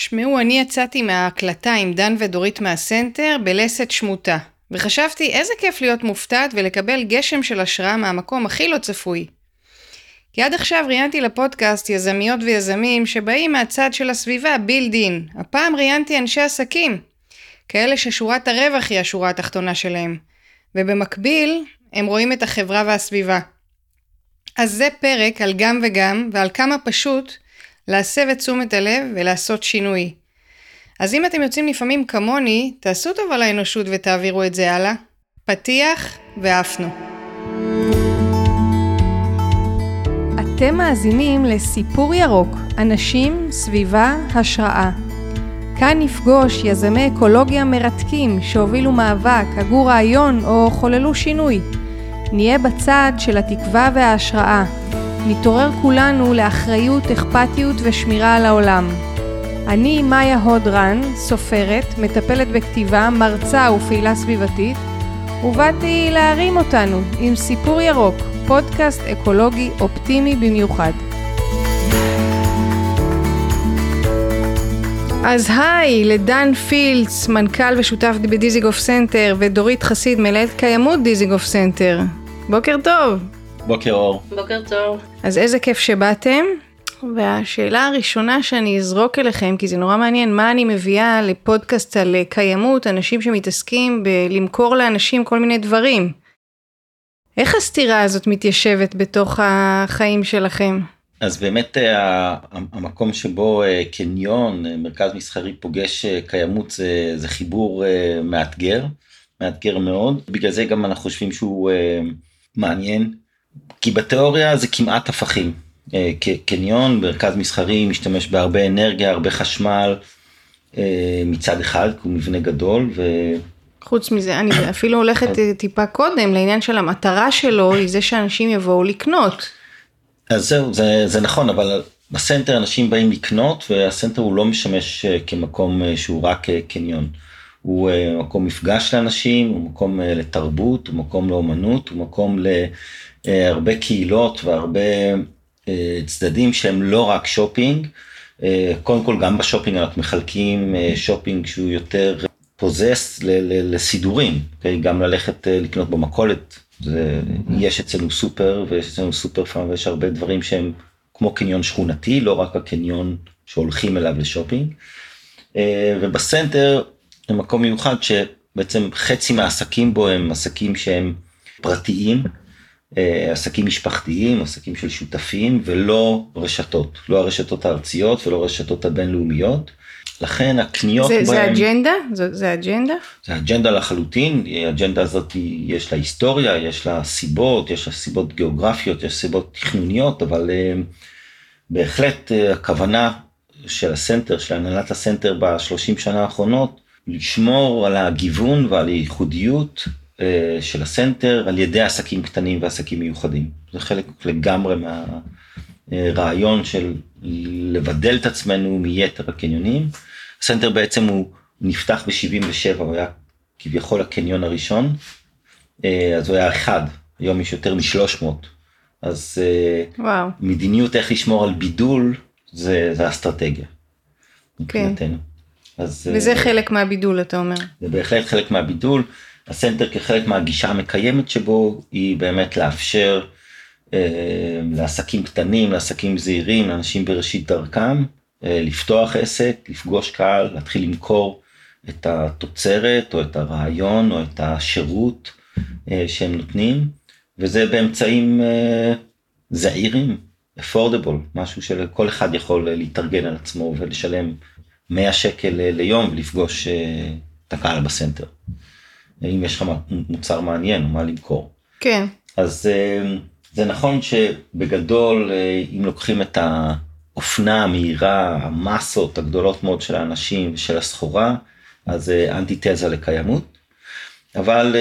שמעו, אני יצאתי מההקלטה עם דן ודורית מהסנטר בלסת שמוטה, וחשבתי איזה כיף להיות מופתעת ולקבל גשם של השראה מהמקום הכי לא צפוי. כי עד עכשיו ראיינתי לפודקאסט יזמיות ויזמים שבאים מהצד של הסביבה בילדין. הפעם ראיינתי אנשי עסקים, כאלה ששורת הרווח היא השורה התחתונה שלהם, ובמקביל הם רואים את החברה והסביבה. אז זה פרק על גם וגם ועל כמה פשוט להסב את תשומת הלב ולעשות שינוי. אז אם אתם יוצאים לפעמים כמוני, תעשו טוב על האנושות ותעבירו את זה הלאה. פתיח ואפנו. אתם מאזינים לסיפור ירוק, אנשים, סביבה, השראה. כאן נפגוש יזמי אקולוגיה מרתקים שהובילו מאבק, הגו רעיון או חוללו שינוי. נהיה בצד של התקווה וההשראה. נתעורר כולנו לאחריות, אכפתיות ושמירה על העולם. אני מאיה הודרן, סופרת, מטפלת בכתיבה, מרצה ופעילה סביבתית, ובאתי להרים אותנו עם סיפור ירוק, פודקאסט אקולוגי אופטימי במיוחד. אז היי לדן פילץ, מנכ"ל ושותף בדיזינגוף סנטר, ודורית חסיד, מנהלת קיימות דיזינגוף סנטר. בוקר טוב. בוקר אור. בוקר טוב. אז איזה כיף שבאתם. והשאלה הראשונה שאני אזרוק אליכם, כי זה נורא מעניין, מה אני מביאה לפודקאסט על קיימות, אנשים שמתעסקים בלמכור לאנשים כל מיני דברים. איך הסתירה הזאת מתיישבת בתוך החיים שלכם? אז באמת המקום שבו קניון, מרכז מסחרי פוגש קיימות, זה חיבור מאתגר, מאתגר מאוד. בגלל זה גם אנחנו חושבים שהוא מעניין, כי בתיאוריה זה כמעט הפכים. קניון, מרכז מסחרי, משתמש בהרבה אנרגיה, הרבה חשמל, מצד אחד, הוא מבנה גדול. חוץ מזה, אני אפילו הולכת טיפה קודם, לעניין של המטרה שלו, היא זה שאנשים יבואו לקנות. אז זהו, זה נכון, אבל בסנטר אנשים באים לקנות, והסנטר הוא לא משמש כמקום שהוא רק קניון. הוא מקום מפגש לאנשים, הוא מקום לתרבות, הוא מקום לאומנות, הוא מקום להרבה קהילות והרבה צדדים שהם לא רק שופינג. קודם כל גם בשופינג אנחנו מחלקים שופינג שהוא יותר פוזס לסידורים, גם ללכת לקנות במכולת, יש אצלנו סופר ויש אצלנו סופר פארם ויש הרבה דברים שהם כמו קניון שכונתי, לא רק הקניון שהולכים אליו לשופינג. ובסנטר זה מקום מיוחד שבעצם חצי מהעסקים בו הם עסקים שהם פרטיים, עסקים משפחתיים, עסקים של שותפים, ולא רשתות, לא הרשתות הארציות ולא הרשתות הבינלאומיות. לכן הקניות בהם... זה אג'נדה? זה אג'נדה? זה אג'נדה לחלוטין, האג'נדה הזאת יש לה היסטוריה, יש לה סיבות, יש לה סיבות גיאוגרפיות, יש סיבות תכנוניות, אבל בהחלט הכוונה של הסנטר, של הנהלת הסנטר ב-30 שנה האחרונות, לשמור על הגיוון ועל הייחודיות של הסנטר על ידי עסקים קטנים ועסקים מיוחדים. זה חלק לגמרי מהרעיון של לבדל את עצמנו מיתר הקניונים. הסנטר בעצם הוא נפתח ב-77, הוא היה כביכול הקניון הראשון, אז הוא היה אחד, היום יש יותר מ-300. אז וואו. מדיניות איך לשמור על בידול, זה האסטרטגיה. מבחינתנו. וזה חלק מהבידול, אתה אומר. זה בהחלט חלק מהבידול. הסנטר כחלק מהגישה המקיימת שבו היא באמת לאפשר לעסקים קטנים, לעסקים זעירים, לאנשים בראשית דרכם, לפתוח עסק, לפגוש קהל, להתחיל למכור את התוצרת או את הרעיון או את השירות שהם נותנים, וזה באמצעים זעירים, affordable, משהו שכל אחד יכול להתארגן על עצמו ולשלם 100 שקל ליום ולפגוש את הקהל בסנטר. אם יש לך מוצר מעניין או מה למכור. כן. אז זה נכון שבגדול, אם לוקחים את האופנה המהירה, המסות הגדולות מאוד של האנשים ושל הסחורה, אז זה אנטיתזה לקיימות. אבל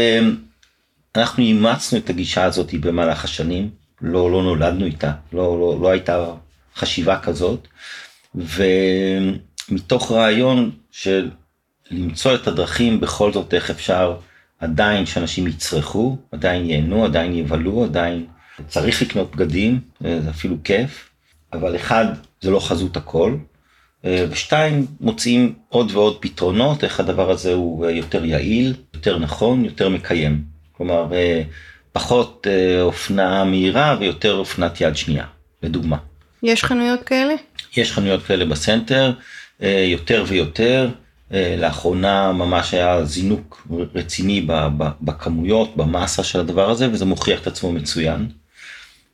אנחנו אימצנו את הגישה הזאת במהלך השנים, לא נולדנו איתה, לא הייתה חשיבה כזאת, ומתוך רעיון של למצוא את הדרכים בכל זאת איך אפשר, עדיין שאנשים יצרכו, עדיין ייהנו, עדיין יבלו, עדיין צריך לקנות בגדים, זה אפילו כיף, אבל אחד, זה לא חזות הכל, ושתיים, מוצאים עוד ועוד פתרונות, איך הדבר הזה הוא יותר יעיל, יותר נכון, יותר מקיים. כלומר, פחות אופנה מהירה ויותר אופנת יד שנייה, לדוגמה. יש חנויות כאלה? יש חנויות כאלה בסנטר, יותר ויותר. לאחרונה ממש היה זינוק רציני בכמויות, במסה של הדבר הזה, וזה מוכיח את עצמו מצוין.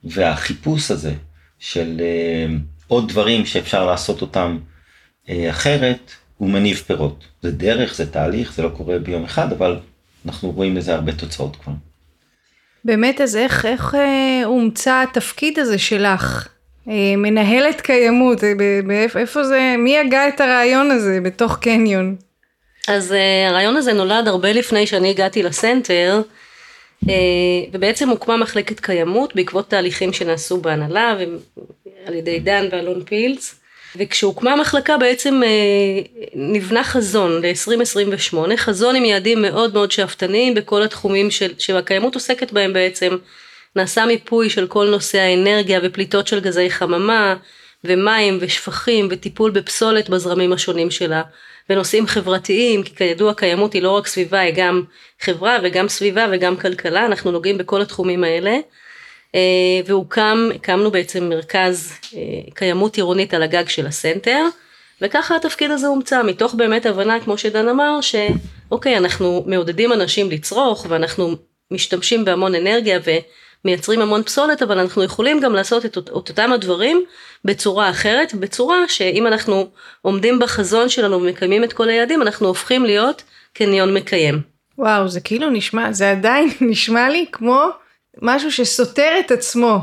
והחיפוש הזה של עוד דברים שאפשר לעשות אותם אחרת, הוא מניב פירות. זה דרך, זה תהליך, זה לא קורה ביום אחד, אבל אנחנו רואים לזה הרבה תוצאות כבר. באמת, אז איך הומצא התפקיד הזה שלך? מנהלת קיימות, איפה זה, מי הגע את הרעיון הזה בתוך קניון? אז הרעיון הזה נולד הרבה לפני שאני הגעתי לסנטר, ובעצם הוקמה מחלקת קיימות בעקבות תהליכים שנעשו בהנהלה, על ידי דן ואלון פילץ, וכשהוקמה המחלקה בעצם נבנה חזון ל-2028, חזון עם יעדים מאוד מאוד שאפתניים בכל התחומים שהקיימות עוסקת בהם בעצם, נעשה מיפוי של כל נושא האנרגיה ופליטות של גזי חממה ומים ושפכים וטיפול בפסולת בזרמים השונים שלה, ונושאים חברתיים, כי כידוע קיימות היא לא רק סביבה, היא גם חברה וגם סביבה וגם כלכלה, אנחנו נוגעים בכל התחומים האלה, והקמנו בעצם מרכז קיימות עירונית על הגג של הסנטר, וככה התפקיד הזה הומצא, מתוך באמת הבנה, כמו שדן אמר, שאוקיי, אנחנו מעודדים אנשים לצרוך, ואנחנו משתמשים בהמון אנרגיה מייצרים המון פסולת, אבל אנחנו יכולים גם לעשות את אותם הדברים בצורה אחרת, בצורה שאם אנחנו עומדים בחזון שלנו ומקיימים את כל היעדים, אנחנו הופכים להיות קניון מקיים. וואו, זה כאילו נשמע, זה עדיין נשמע לי כמו משהו שסותר את עצמו.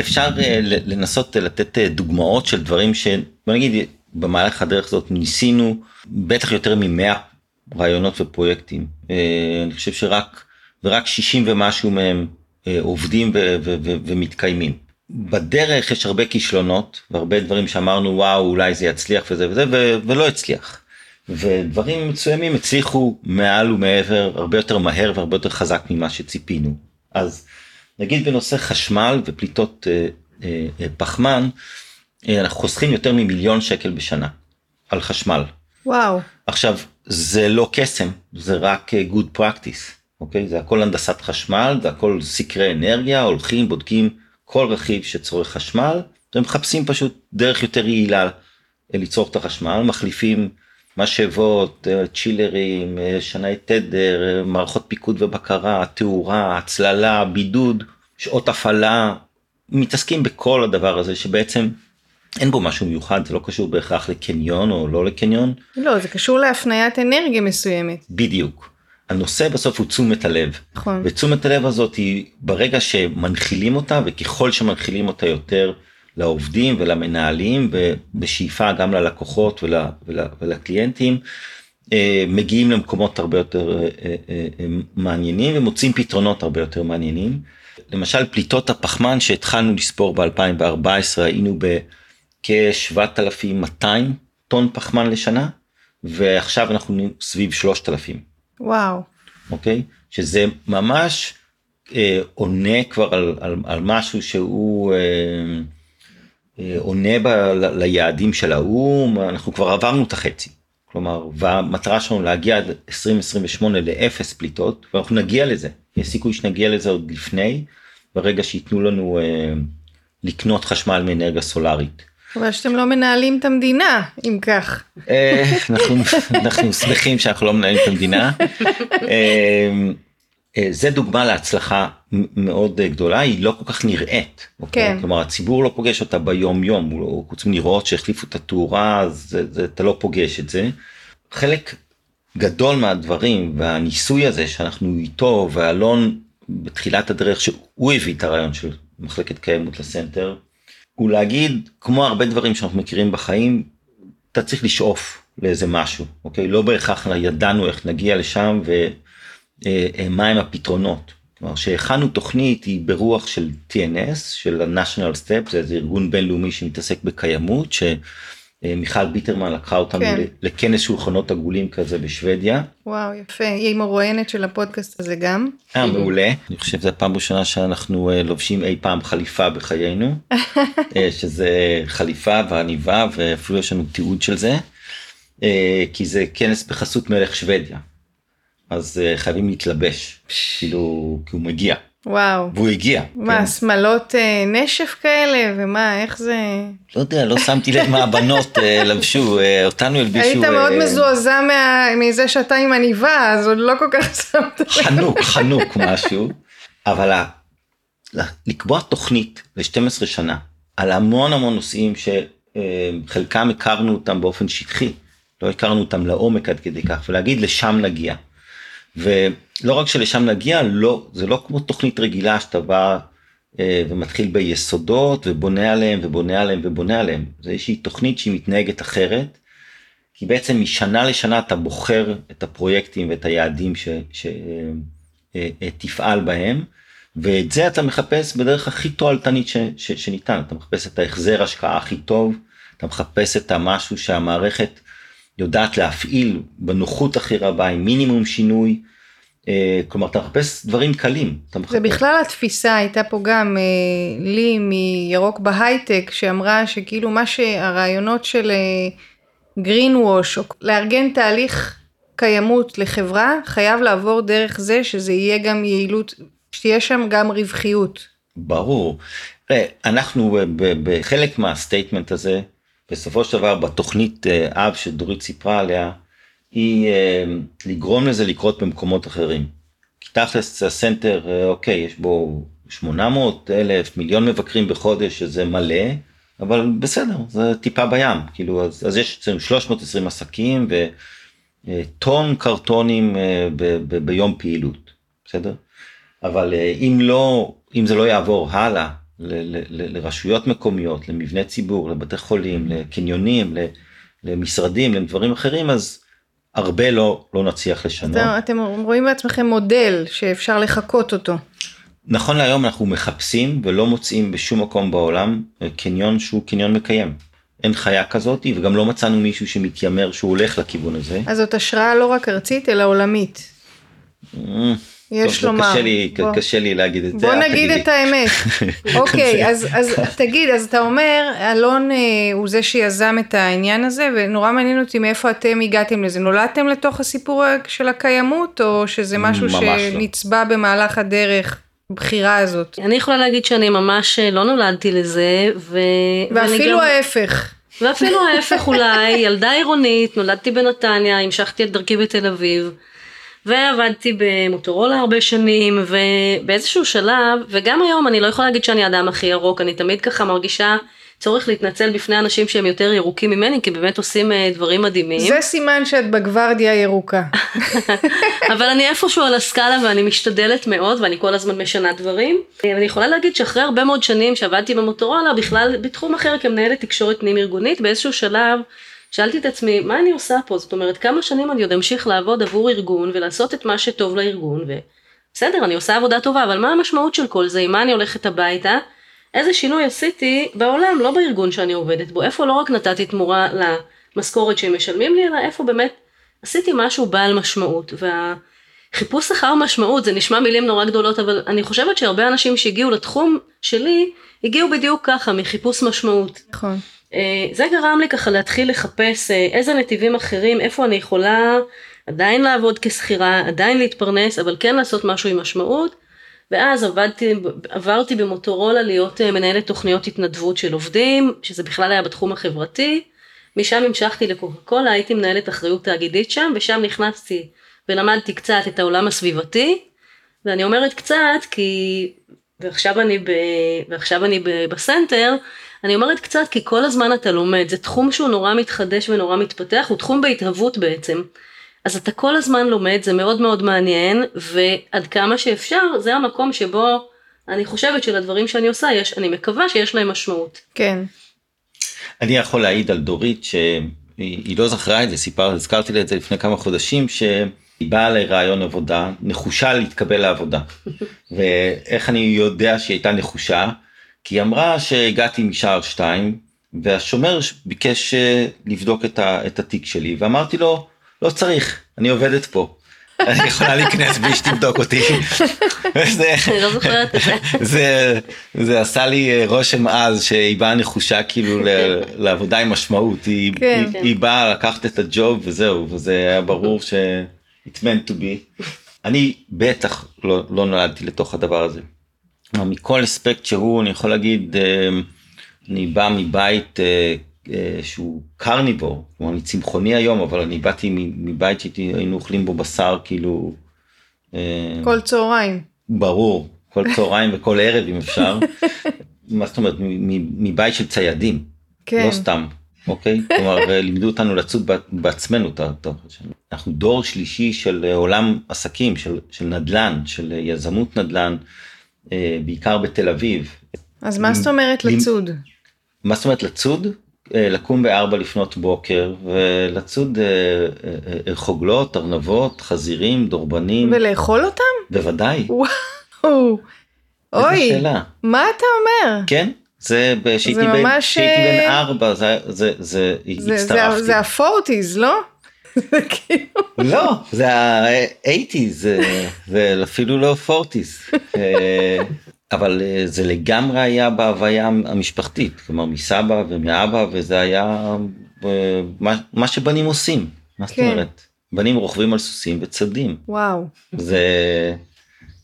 אפשר לנסות לתת דוגמאות של דברים נגיד, במהלך הדרך הזאת ניסינו בטח יותר מ100 רעיונות ופרויקטים. אני חושב שרק 60 ומשהו מהם עובדים ומתקיימים. בדרך יש הרבה כישלונות, והרבה דברים שאמרנו, וואו, אולי זה יצליח וזה, ולא הצליח. ודברים מסוימים הצליחו מעל ומעבר, הרבה יותר מהר והרבה יותר חזק ממה שציפינו. אז נגיד בנושא חשמל ופליטות פחמן, אנחנו חוסכים יותר מ$1,000,000 בשנה על חשמל. וואו. עכשיו, זה לא קסם, זה רק good practice. אוקיי? זה הכל הנדסת חשמל, זה הכל סקרי אנרגיה, הולכים, בודקים כל רכיב שצורך חשמל, ומחפשים פשוט דרך יותר יעילה ליצור את החשמל, מחליפים משאבות, צ'ילרים, שנאי תדר, מערכות פיקוד ובקרה, תאורה, הצללה, בידוד, שעות הפעלה, מתעסקים בכל הדבר הזה שבעצם אין בו משהו מיוחד, זה לא קשור בהכרח לקניון או לא לקניון. לא, זה קשור להפניית אנרגיה מסוימת. בדיוק. הנושא בסוף הוא תשומת הלב, נכון. ותשומת הלב הזאת היא ברגע שמנחילים אותה, וככל שמנחילים אותה יותר לעובדים ולמנהלים, ובשאיפה גם ללקוחות ולקליינטים, מגיעים למקומות הרבה יותר מעניינים, ומוצאים פתרונות הרבה יותר מעניינים. למשל פליטות הפחמן שהתחלנו לספור ב-2014, היינו בכ-7,200 טון פחמן לשנה, ועכשיו אנחנו סביב 3,000. וואו. אוקיי? שזה ממש עונה כבר על משהו שהוא עונה ליעדים של האום, אנחנו כבר עברנו את החצי. כלומר, והמטרה שלנו להגיע עד 2028 לאפס פליטות, ואנחנו נגיע לזה. יש סיכוי שנגיע לזה עוד לפני, ברגע שיתנו לנו לקנות חשמל מאנרגיה סולארית. אבל שאתם לא מנהלים את המדינה, אם כך. אנחנו שמחים שאנחנו לא מנהלים את המדינה. זה דוגמה להצלחה מאוד גדולה, היא לא כל כך נראית. כלומר, הציבור לא פוגש אותה ביום יום, הוא רוצים לראות שהחליפו את התאורה, אתה לא פוגש את זה. חלק גדול מהדברים, והניסוי הזה שאנחנו איתו, ואלון בתחילת הדרך, שהוא הביא את הרעיון של מחלקת קיימות לסנטר, הוא להגיד, כמו הרבה דברים שאנחנו מכירים בחיים, אתה צריך לשאוף לאיזה משהו, אוקיי? לא בהכרח ידענו איך נגיע לשם, ומה הם הפתרונות. כלומר, שהכנו תוכנית היא ברוח של TNS, של ה-National Step, זה איזה ארגון בינלאומי שמתעסק בקיימות, מיכל ביטרמן לקחה אותנו לכנס שולחנות עגולים כזה בשוודיה. וואו, יפה. היא מרואיינת של הפודקאסט הזה גם. מעולה. אני חושב שזו הפעם ראשונה שאנחנו לובשים אי פעם חליפה בחיינו, שזה חליפה ועניבה, ואפילו יש לנו תיעוד של זה, כי זה כנס בחסות מלך שוודיה. אז חייבים להתלבש, כאילו, כי הוא מגיע. וואו. והוא הגיע. מה, שמלות נשף כאלה, ומה, איך זה? לא יודע, לא שמתי לב מה הבנות לבשו, אותנו הלבישו. היית מאוד מזועזע מזה שאתה עם עניבה, אז עוד לא כל כך שמת לב. חנוק משהו, אבל לקבוע תוכנית ל-12 שנה, על המון המון נושאים שחלקם הכרנו אותם באופן שטחי, לא הכרנו אותם לעומק עד כדי כך, ולהגיד לשם נגיע. ולא רק שלשם נגיע, לא, זה לא כמו תוכנית רגילה שאתה בא ומתחיל ביסודות ובונה עליהם ובונה עליהם ובונה עליהם. זה איזושהי תוכנית שהיא מתנהגת אחרת, כי בעצם משנה לשנה אתה בוחר את הפרויקטים ואת היעדים שתפעל בהם, ואת זה אתה מחפש בדרך הכי תועלתנית שניתן. אתה מחפש את ההחזר השקעה הכי טוב, אתה מחפש את המשהו שהמערכת יודעת להפעיל בנוחות הכי רבה, עם מינימום שינוי, כלומר, אתה מחפש דברים קלים. זה בכלל התפיסה, הייתה פה גם לי מירוק בהייטק, שאמרה שכאילו מה שהרעיונות של גרינווש, לארגן תהליך קיימות לחברה, חייב לעבור דרך זה, שזה יהיה גם יעילות, שתהיה שם גם רווחיות. ברור. אנחנו בחלק מהסטייטמנט הזה, בסופו של דבר בתוכנית אב שדורית סיפרה עליה, היא לגרום לזה לקרות במקומות אחרים. כי תכלס הסנטר, אוקיי, יש בו 800,000, מיליון מבקרים בחודש, שזה מלא, אבל בסדר, זה טיפה בים. כאילו, אז יש 320 עסקים וטון קרטונים ביום פעילות, בסדר? אבל אם זה לא יעבור הלאה, לרשויות מקומיות, למבני ציבור, לבתי חולים, לקניונים, למשרדים, לדברים אחרים, אז הרבה לא נצליח לשנות. אתם רואים בעצמכם מודל שאפשר לחקות אותו. נכון להיום אנחנו מחפשים ולא מוצאים בשום מקום בעולם קניון שהוא קניון מקיים. אין חיה כזאת וגם לא מצאנו מישהו שמתיימר שהוא הולך לכיוון הזה. אז זאת השראה לא רק ארצית אלא עולמית. יש לומר. קשה לי להגיד את זה. בוא נגיד את האמת. אוקיי, אז תגיד, אז אתה אומר, אלון הוא זה שיזם את העניין הזה, ונורא מעניין אותי מאיפה אתם הגעתם לזה. נולדתם לתוך הסיפור של הקיימות, או שזה משהו שנצבע במהלך הדרך, בחירה הזאת? אני יכולה להגיד שאני ממש לא נולדתי לזה, ואפילו ההפך. ואפילו ההפך אולי, ילדה עירונית, נולדתי בנתניה, המשכתי את דרכי בתל אביב, ועבדתי במוטורולה הרבה שנים, ובאיזשהו שלב, וגם היום אני לא יכולה להגיד שאני האדם הכי ירוק, אני תמיד ככה מרגישה צורך להתנצל בפני אנשים שהם יותר ירוקים ממני, כי באמת עושים דברים מדהימים. זה סימן שאת בגוורדיה ירוקה. אבל אני איפשהו על הסקאלה, ואני משתדלת מאוד, ואני כל הזמן משנה דברים. אני יכולה להגיד שאחרי הרבה מאוד שנים שעבדתי במוטורולה, בכלל בתחום אחר כמנהלת תקשורת פנים ארגונית, באיזשהו שלב, שאלתי את עצמי, מה אני עושה פה? זאת אומרת, כמה שנים אני עוד אמשיך לעבוד עבור ארגון, ולעשות את מה שטוב לארגון, ובסדר, אני עושה עבודה טובה, אבל מה המשמעות של כל זה? עם מה אני הולכת הביתה? איזה שינוי עשיתי בעולם, לא בארגון שאני עובדת בו, איפה לא רק נתתי תמורה למשכורת שהם משלמים לי, אלא איפה באמת עשיתי משהו בעל משמעות, והחיפוש אחר משמעות, זה נשמע מילים נורא גדולות, אבל אני חושבת שהרבה אנשים שהגיעו לתחום שלי, הגיעו בדיוק ככה, מחיפוש משמעות. נכון. זה גרם לי ככה להתחיל לחפש איזה נתיבים אחרים, איפה אני יכולה עדיין לעבוד כסחירה, עדיין להתפרנס, אבל כן לעשות משהו עם משמעות, ואז עברתי במוטורולה להיות מנהלת תוכניות התנדבות של עובדים, שזה בכלל היה בתחום החברתי, משם המשכתי לקוקה קולה, הייתי מנהלת אחריות תאגידית שם, ושם נכנסתי ולמדתי קצת את העולם הסביבתי, ואני אומרת קצת כי, ועכשיו אני בסנטר, אני אומרת קצת, כי כל הזמן אתה לומד, זה תחום שהוא נורא מתחדש ונורא מתפתח, הוא תחום בהתהוות בעצם, אז אתה כל הזמן לומד, זה מאוד מאוד מעניין, ועד כמה שאפשר, זה המקום שבו אני חושבת שלדברים שאני עושה, אני מקווה שיש להם משמעות. כן. אני יכול להעיד על דורית, שהיא לא זכרה את זה, הזכרתי לה את זה לפני כמה חודשים, היא באה לרעיון עבודה, נחושה להתקבל לעבודה, ואיך אני יודע שהיא הייתה נחושה, כי היא אמרה שהגעתי משער 2, והשומר ביקש לבדוק את התיק שלי, ואמרתי לו, לא צריך, אני עובדת פה. אני יכולה להיכנס בלי שתבדוק אותי. אני לא זוכרת את זה. זה עשה לי רושם אז, שהיא באה נחושה כאילו לעבודה עם משמעות, היא באה לקחת את הג'וב וזהו, וזה היה ברור ש... it meant to be. אני בטח לא נולדתי לתוך הדבר הזה. מכל אספקט שהוא, אני יכול להגיד, אני בא מבית שהוא קרניבור, כלומר אני צמחוני היום, אבל אני באתי מבית שהיינו אוכלים בו בשר, כאילו... כל צהריים. ברור, כל צהריים וכל ערב אם אפשר. מה זאת אומרת, מבית של ציידים, לא סתם, אוקיי? כלומר, לימדו אותנו לצוד בעצמנו את התוכן שלנו. אנחנו דור שלישי של עולם עסקים, של נדל"ן, של יזמות נדל"ן, בעיקר בתל אביב. אז מה זאת אומרת לצוד? מה זאת אומרת לצוד? לקום ב-4 לפנות בוקר, ולצוד חוגלות, ארנבות, חזירים, דורבנים. ולאכול אותם? בוודאי. וואו, אוי, מה אתה אומר? כן, זה שהייתי בין 4, זה הצטרפתי. זה ה-40s, לא? לא, זה ה-80s, זה אפילו לא 40s. אבל זה לגמרי היה בהוויה המשפחתית, כלומר מסבא ומאבא, וזה היה מה שבנים עושים, מה זאת אומרת? בנים רוכבים על סוסים וצדים. וואו. זה,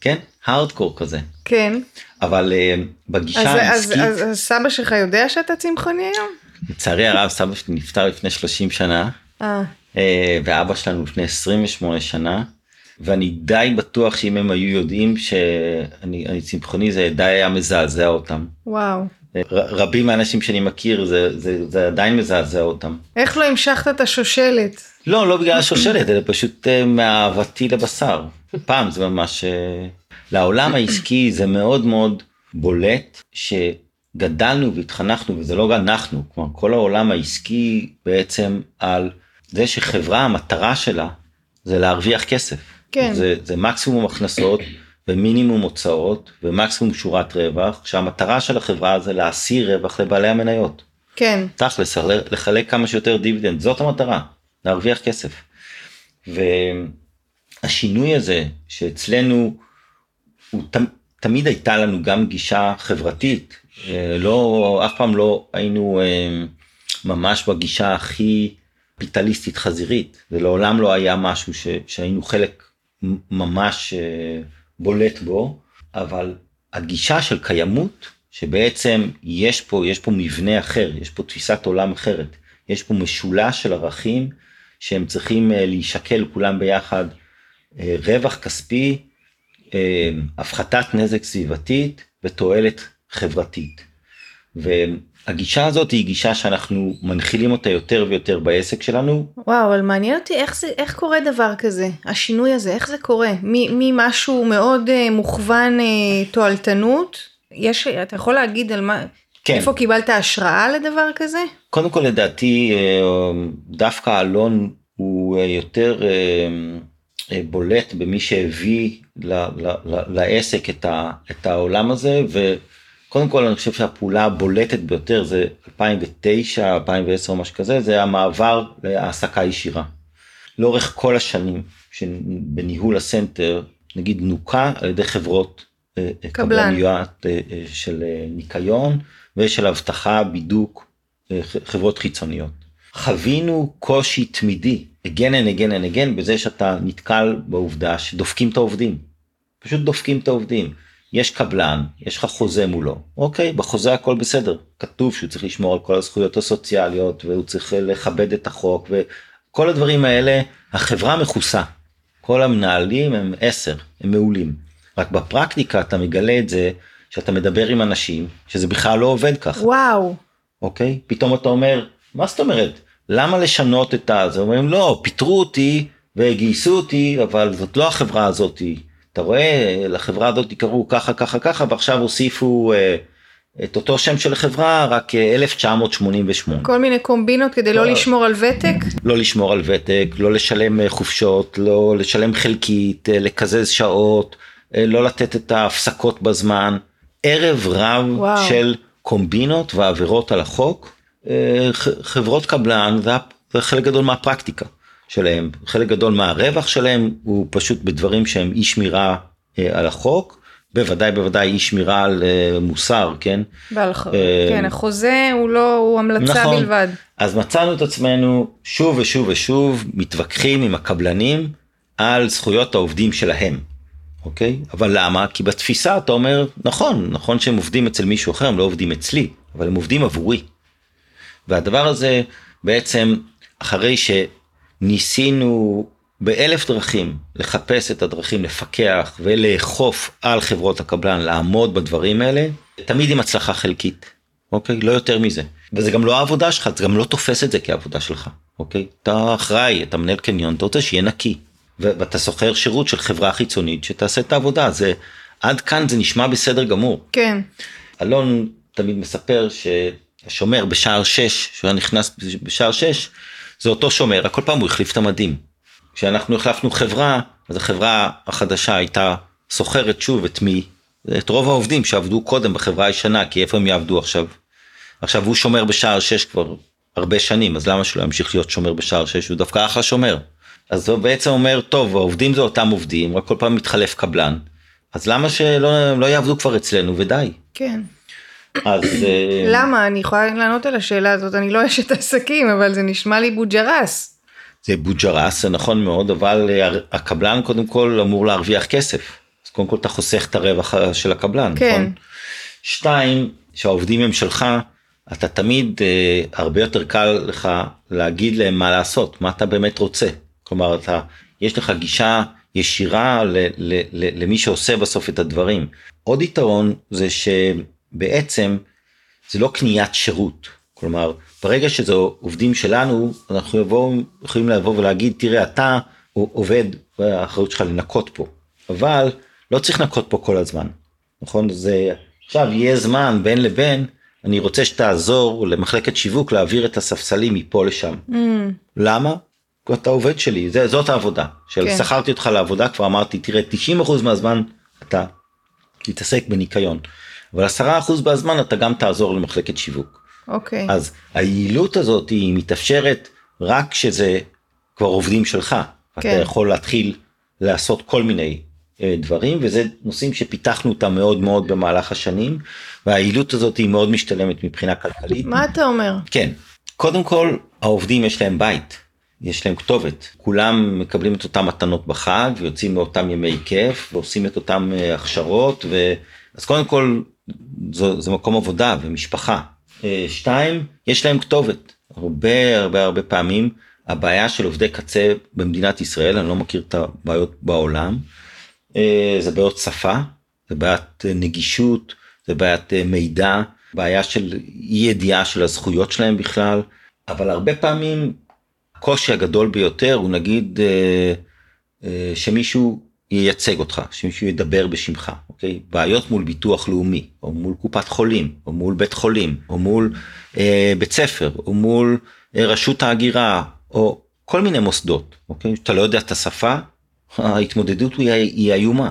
כן, הארדקור כזה. כן. אבל בגישה העסקית... אז סבא שלך יודע שאתה צמחוני היום? לצערי הרב, סבא שלי נפטר לפני 30 שנה, ואבא שלנו לפני 28 שנה, ואני די בטוח שאם הם היו יודעים שאני צמחוני, זה די היה מזעזע אותם. וואו. רבים מהאנשים שאני מכיר, זה עדיין מזעזע אותם. איך לא המשכת את השושלת? לא, לא בגלל השושלת, אלא פשוט מאהבתי לבשר. פעם זה ממש... לעולם העסקי זה מאוד מאוד בולט, שגדלנו והתחנכנו, וזה לא אנחנו, כלומר כל העולם העסקי בעצם על זה שחברה, המטרה שלה, זה להרוויח כסף. זה מקסימום הכנסות ומינימום הוצאות ומקסימום שורת רווח, שהמטרה של החברה זה להסיר רווח לבעלי המניות. כן. תכלס, לחלק כמה שיותר דיבידנד, זאת המטרה, להרוויח כסף. והשינוי הזה שאצלנו, תמיד הייתה לנו גם גישה חברתית, אף פעם לא היינו ממש בגישה הכי פיטליסטית חזירית, זה לעולם לא היה משהו שהיינו חלק ממש בולט בו, אבל הגישה של קיימות, שבעצם יש פה מבנה אחר, יש פה תפיסת עולם אחרת, יש פה משולש של ערכים, שהם צריכים להישקל כולם ביחד, רווח כספי, הפחתת נזק סביבתית, ותועלת חברתית. הגישה הזאת היא גישה שאנחנו מנחילים אותה יותר ויותר בעסק שלנו. וואו, אבל מעניין אותי איך קורה דבר כזה, השינוי הזה, איך זה קורה? ממשהו מאוד מוכוון תועלתנות, אתה יכול להגיד על מה, איפה קיבלת השראה לדבר כזה? קודם כל לדעתי, דווקא אלון הוא יותר בולט במי שהביא לעסק את העולם הזה, קודם כל אני חושב שהפעולה הבולטת ביותר זה 2009, 2010 או משהו כזה, זה המעבר להעסקה ישירה. לאורך כל השנים שבניהול הסנטר, נגיד נוקה על ידי חברות קבלניות של ניקיון ושל הבטחה, בידוק, חברות חיצוניות. חווינו קושי תמידי, again and again, בזה שאתה נתקל בעובדה שדופקים את העובדים. פשוט דופקים את העובדים. יש קבלן, יש לך חוזה מולו, אוקיי, בחוזה הכל בסדר, כתוב שהוא צריך לשמור על כל הזכויות הסוציאליות, והוא צריך לכבד את החוק, וכל הדברים האלה, החברה מכוסה, כל המנהלים הם 10, הם מעולים, רק בפרקטיקה אתה מגלה את זה, שאתה מדבר עם אנשים, שזה בכלל לא עובד ככה. וואו. אוקיי, פתאום אתה אומר, מה זאת אומרת? למה לשנות את זה? אומרים, לא, פיטרו אותי, והגייסו אותי, אבל זאת לא החברה הזאת, אתה רואה, לחברה הזאת יקראו ככה, ועכשיו הוסיפו את אותו שם של החברה, רק 1988. כל מיני קומבינות כדי לא לשמור על ותק? לא לשמור על ותק, לא לשלם חופשות, לא לשלם חלקית, לקזז שעות, לא לתת את ההפסקות בזמן. ערב רב של קומבינות ועבירות על החוק, חברות קבלן, זה חלק גדול מהפרקטיקה שלהם, חלק גדול מהרווח שלהם, הוא פשוט בדברים שהם אי שמירה על החוק, בוודאי אי שמירה על מוסר, כן? כן, החוזה הוא המלצה בלבד. אז מצאנו את עצמנו שוב ושוב ושוב, מתווכחים עם הקבלנים על זכויות העובדים שלהם, אוקיי? אבל למה? כי בתפיסה אתה אומר, נכון שהם עובדים אצל מישהו אחר, הם לא עובדים אצלי, אבל הם עובדים עבורי. והדבר הזה בעצם, אחרי שניסינו באלף דרכים, לחפש את הדרכים, לפקח ולאכוף על חברות הקבלן, לעמוד בדברים האלה, תמיד עם הצלחה חלקית, אוקיי? לא יותר מזה. וזה גם לא העבודה שלך, זה גם לא תופס את זה כעבודה שלך, אוקיי? אתה אחראי, אתה מנהל קניון, אתה רוצה שיהיה נקי, ואתה סוחר שירות של חברה חיצונית שתעשה את העבודה, זה, עד כאן זה נשמע בסדר גמור. כן. אלון תמיד מספר שהשומר בשער 6, שהוא נכנס בשער 6, זה אותו שומר, כל פעם הוא החליף את המדים. כשאנחנו החלפנו חברה, אז החברה החדשה הייתה סוחרת שוב את רוב העובדים שעבדו קודם בחברה הישנה, כי איפה הם יעבדו עכשיו? עכשיו הוא שומר בשער 6 כבר הרבה שנים, אז למה שלא ימשיך להיות שומר בשער 6? הוא דווקא אחלה שומר. אז הוא בעצם אומר, טוב, העובדים זה אותם עובדים, רק כל פעם מתחלף קבלן, אז למה שלא יעבדו כבר אצלנו ודי? כן. למה? אני יכולה לענות על השאלה הזאת, אני לא אשת עסקים, אבל זה נשמע לי בוג'רס. זה בוג'רס, זה נכון מאוד, אבל הקבלן קודם כל אמור להרוויח כסף. אז קודם כל אתה חוסך את הרווח של הקבלן, כן. נכון? 2, שהעובדים הם שלך, אתה תמיד הרבה יותר קל לך להגיד להם מה לעשות, מה אתה באמת רוצה. כלומר, יש לך גישה ישירה למי שעושה בסוף את הדברים. עוד יתרון זה שבעצם זה לא קניית שירות. כלומר, ברגע שזה עובדים שלנו, אנחנו יכולים לבוא ולהגיד, תראה, אתה עובד, האחריות שלך לנקות פה, אבל לא צריך לנקות פה כל הזמן, נכון? זה, עכשיו יהיה זמן בין לבין, אני רוצה שתעזור למחלקת שיווק, להעביר את הספסלים מפה לשם. למה? אתה עובד שלי, זאת העבודה, ששכרתי אותך לעבודה, כבר אמרתי, תראה, 90% מהזמן אתה תתעסק בניקיון, אבל 10% מהזמן אתה גם תעזור למחלקת שיווק. Okay. אז היעילות הזאת היא מתאפשרת רק כשזה כבר עובדים שלך, okay. אתה יכול להתחיל לעשות כל מיני דברים, וזה נושאים שפיתחנו אותם מאוד מאוד במהלך השנים, והיעילות הזאת היא מאוד משתלמת מבחינה כלכלית. מה אתה אומר? כן, קודם כל העובדים יש להם בית, יש להם כתובת, כולם מקבלים את אותם מתנות בחג, ויוצאים מאותם ימי כיף, ועושים את אותם הכשרות, אז קודם כל זה מקום עבודה ומשפחה. 2, יש להם כתובת. הרבה פעמים, הבעיה של עובדי קצה במדינת ישראל, אני לא מכיר את הבעיות בעולם, זה בעיות שפה, זה בעיית נגישות, זה בעיית מידע, בעיה של אי ידיעה של הזכויות שלהם בכלל, אבל הרבה פעמים, הקושי הגדול ביותר, הוא נגיד, שמישהו ייצג אותך, שמישהו ידבר בשמך, אוקיי? בעיות מול ביטוח לאומי, או מול קופת חולים, או מול בית חולים, או מול בית ספר, או מול רשות ההגירה, או כל מיני מוסדות, אוקיי? שאתה לא יודע את השפה, ההתמודדות היא איומה.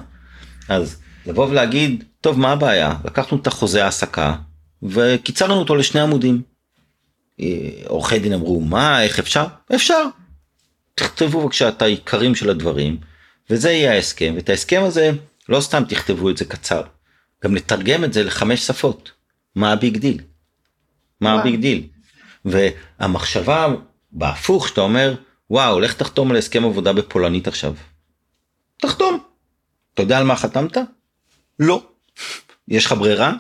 אז לבוא ולהגיד, טוב, מה הבעיה? לקחנו את החוזה העסקה, וקיצרנו אותו לשני עמודים. עורכי דין אמרו, מה, איך אפשר? אפשר. תכתבו בבקשה את העיקרים של הדברים, וזה יהיה ההסכם, ואת ההסכם הזה, לא סתם תכתבו את זה קצר, גם לתרגם את זה ל5 שפות, מה הביג דיל? מה הביג דיל? והמחשבה בהפוך, שאתה אומר, וואו, לך תחתום על הסכם עבודה בפולנית עכשיו. תחתום. אתה יודע על מה חתמת? לא. יש לך ברירה?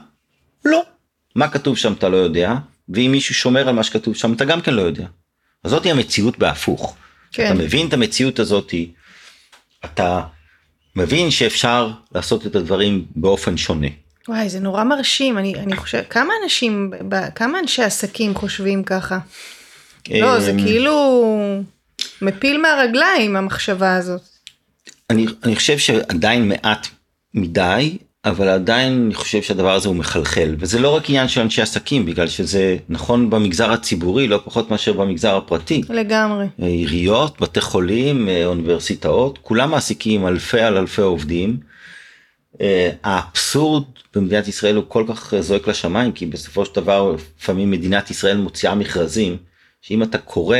לא. מה כתוב שם אתה לא יודע, ואם מישהו שומר על מה שכתוב שם, אתה גם כן לא יודע. אז זאת היא המציאות בהפוך. כן. אתה מבין את המציאות הזאת היא, אתה מבין שאפשר לעשות את הדברים באופן שונה. וואי, זה נורא מרשים. אני חושבת, כמה אנשי עסקים חושבים ככה? לא, זה כאילו מפיל מהרגליים, המחשבה הזאת. אני חושב שעדיין מעט מדי, אבל עדיין אני חושב שהדבר הזה הוא מחלחל. וזה לא רק עניין של אנשי עסקים, בגלל שזה נכון במגזר הציבורי, לא פחות מאשר במגזר הפרטי. לגמרי. עיריות, בתי חולים, אוניברסיטאות, כולם מעסיקים אלפי עובדים, האבסורד במדינת ישראל הוא כל כך זועק לשמיים, כי בסופו של דבר לפעמים מדינת ישראל מוציאה מכרזים, שאם אתה קורא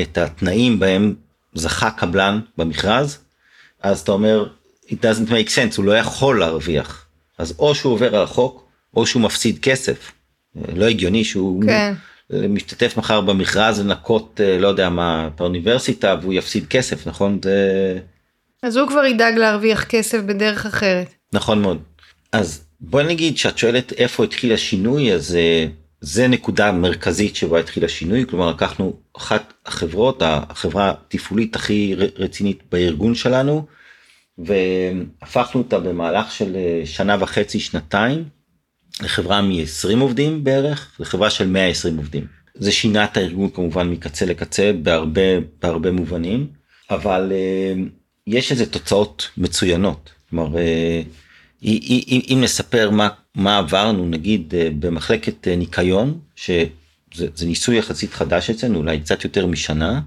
את התנאים בהם זכה קבלן במכרז, אז אתה אומר, it doesn't make sense, הוא לא יכול להרוויח. אז או שהוא עובר על החוק, או שהוא מפסיד כסף. לא הגיוני שהוא משתתף מחר במכרז לנקות, לא יודע מה, את האוניברסיטה, והוא יפסיד כסף, נכון? אז הוא כבר ידאג להרוויח כסף בדרך אחרת. נכון מאוד. אז בוא נגיד שאת שואלת איפה התחיל השינוי, אז זה נקודה מרכזית שבה התחיל השינוי, כלומר לקחנו אחת החברות, החברה התפעולית הכי רצינית בארגון שלנו, והפכנו אותה במהלך של שנה וחצי, שנתיים, לחברה מ-20 עובדים בערך, לחברה של 120 עובדים. זה שינה את הארגון כמובן מקצה לקצה, בהרבה מובנים, אבל יש איזה תוצאות מצוינות, כלומר, אם נספר מה עברנו, נגיד במחלקת ניקיון, שזה ניסוי יחסית חדש אצלנו, אולי קצת יותר משנה,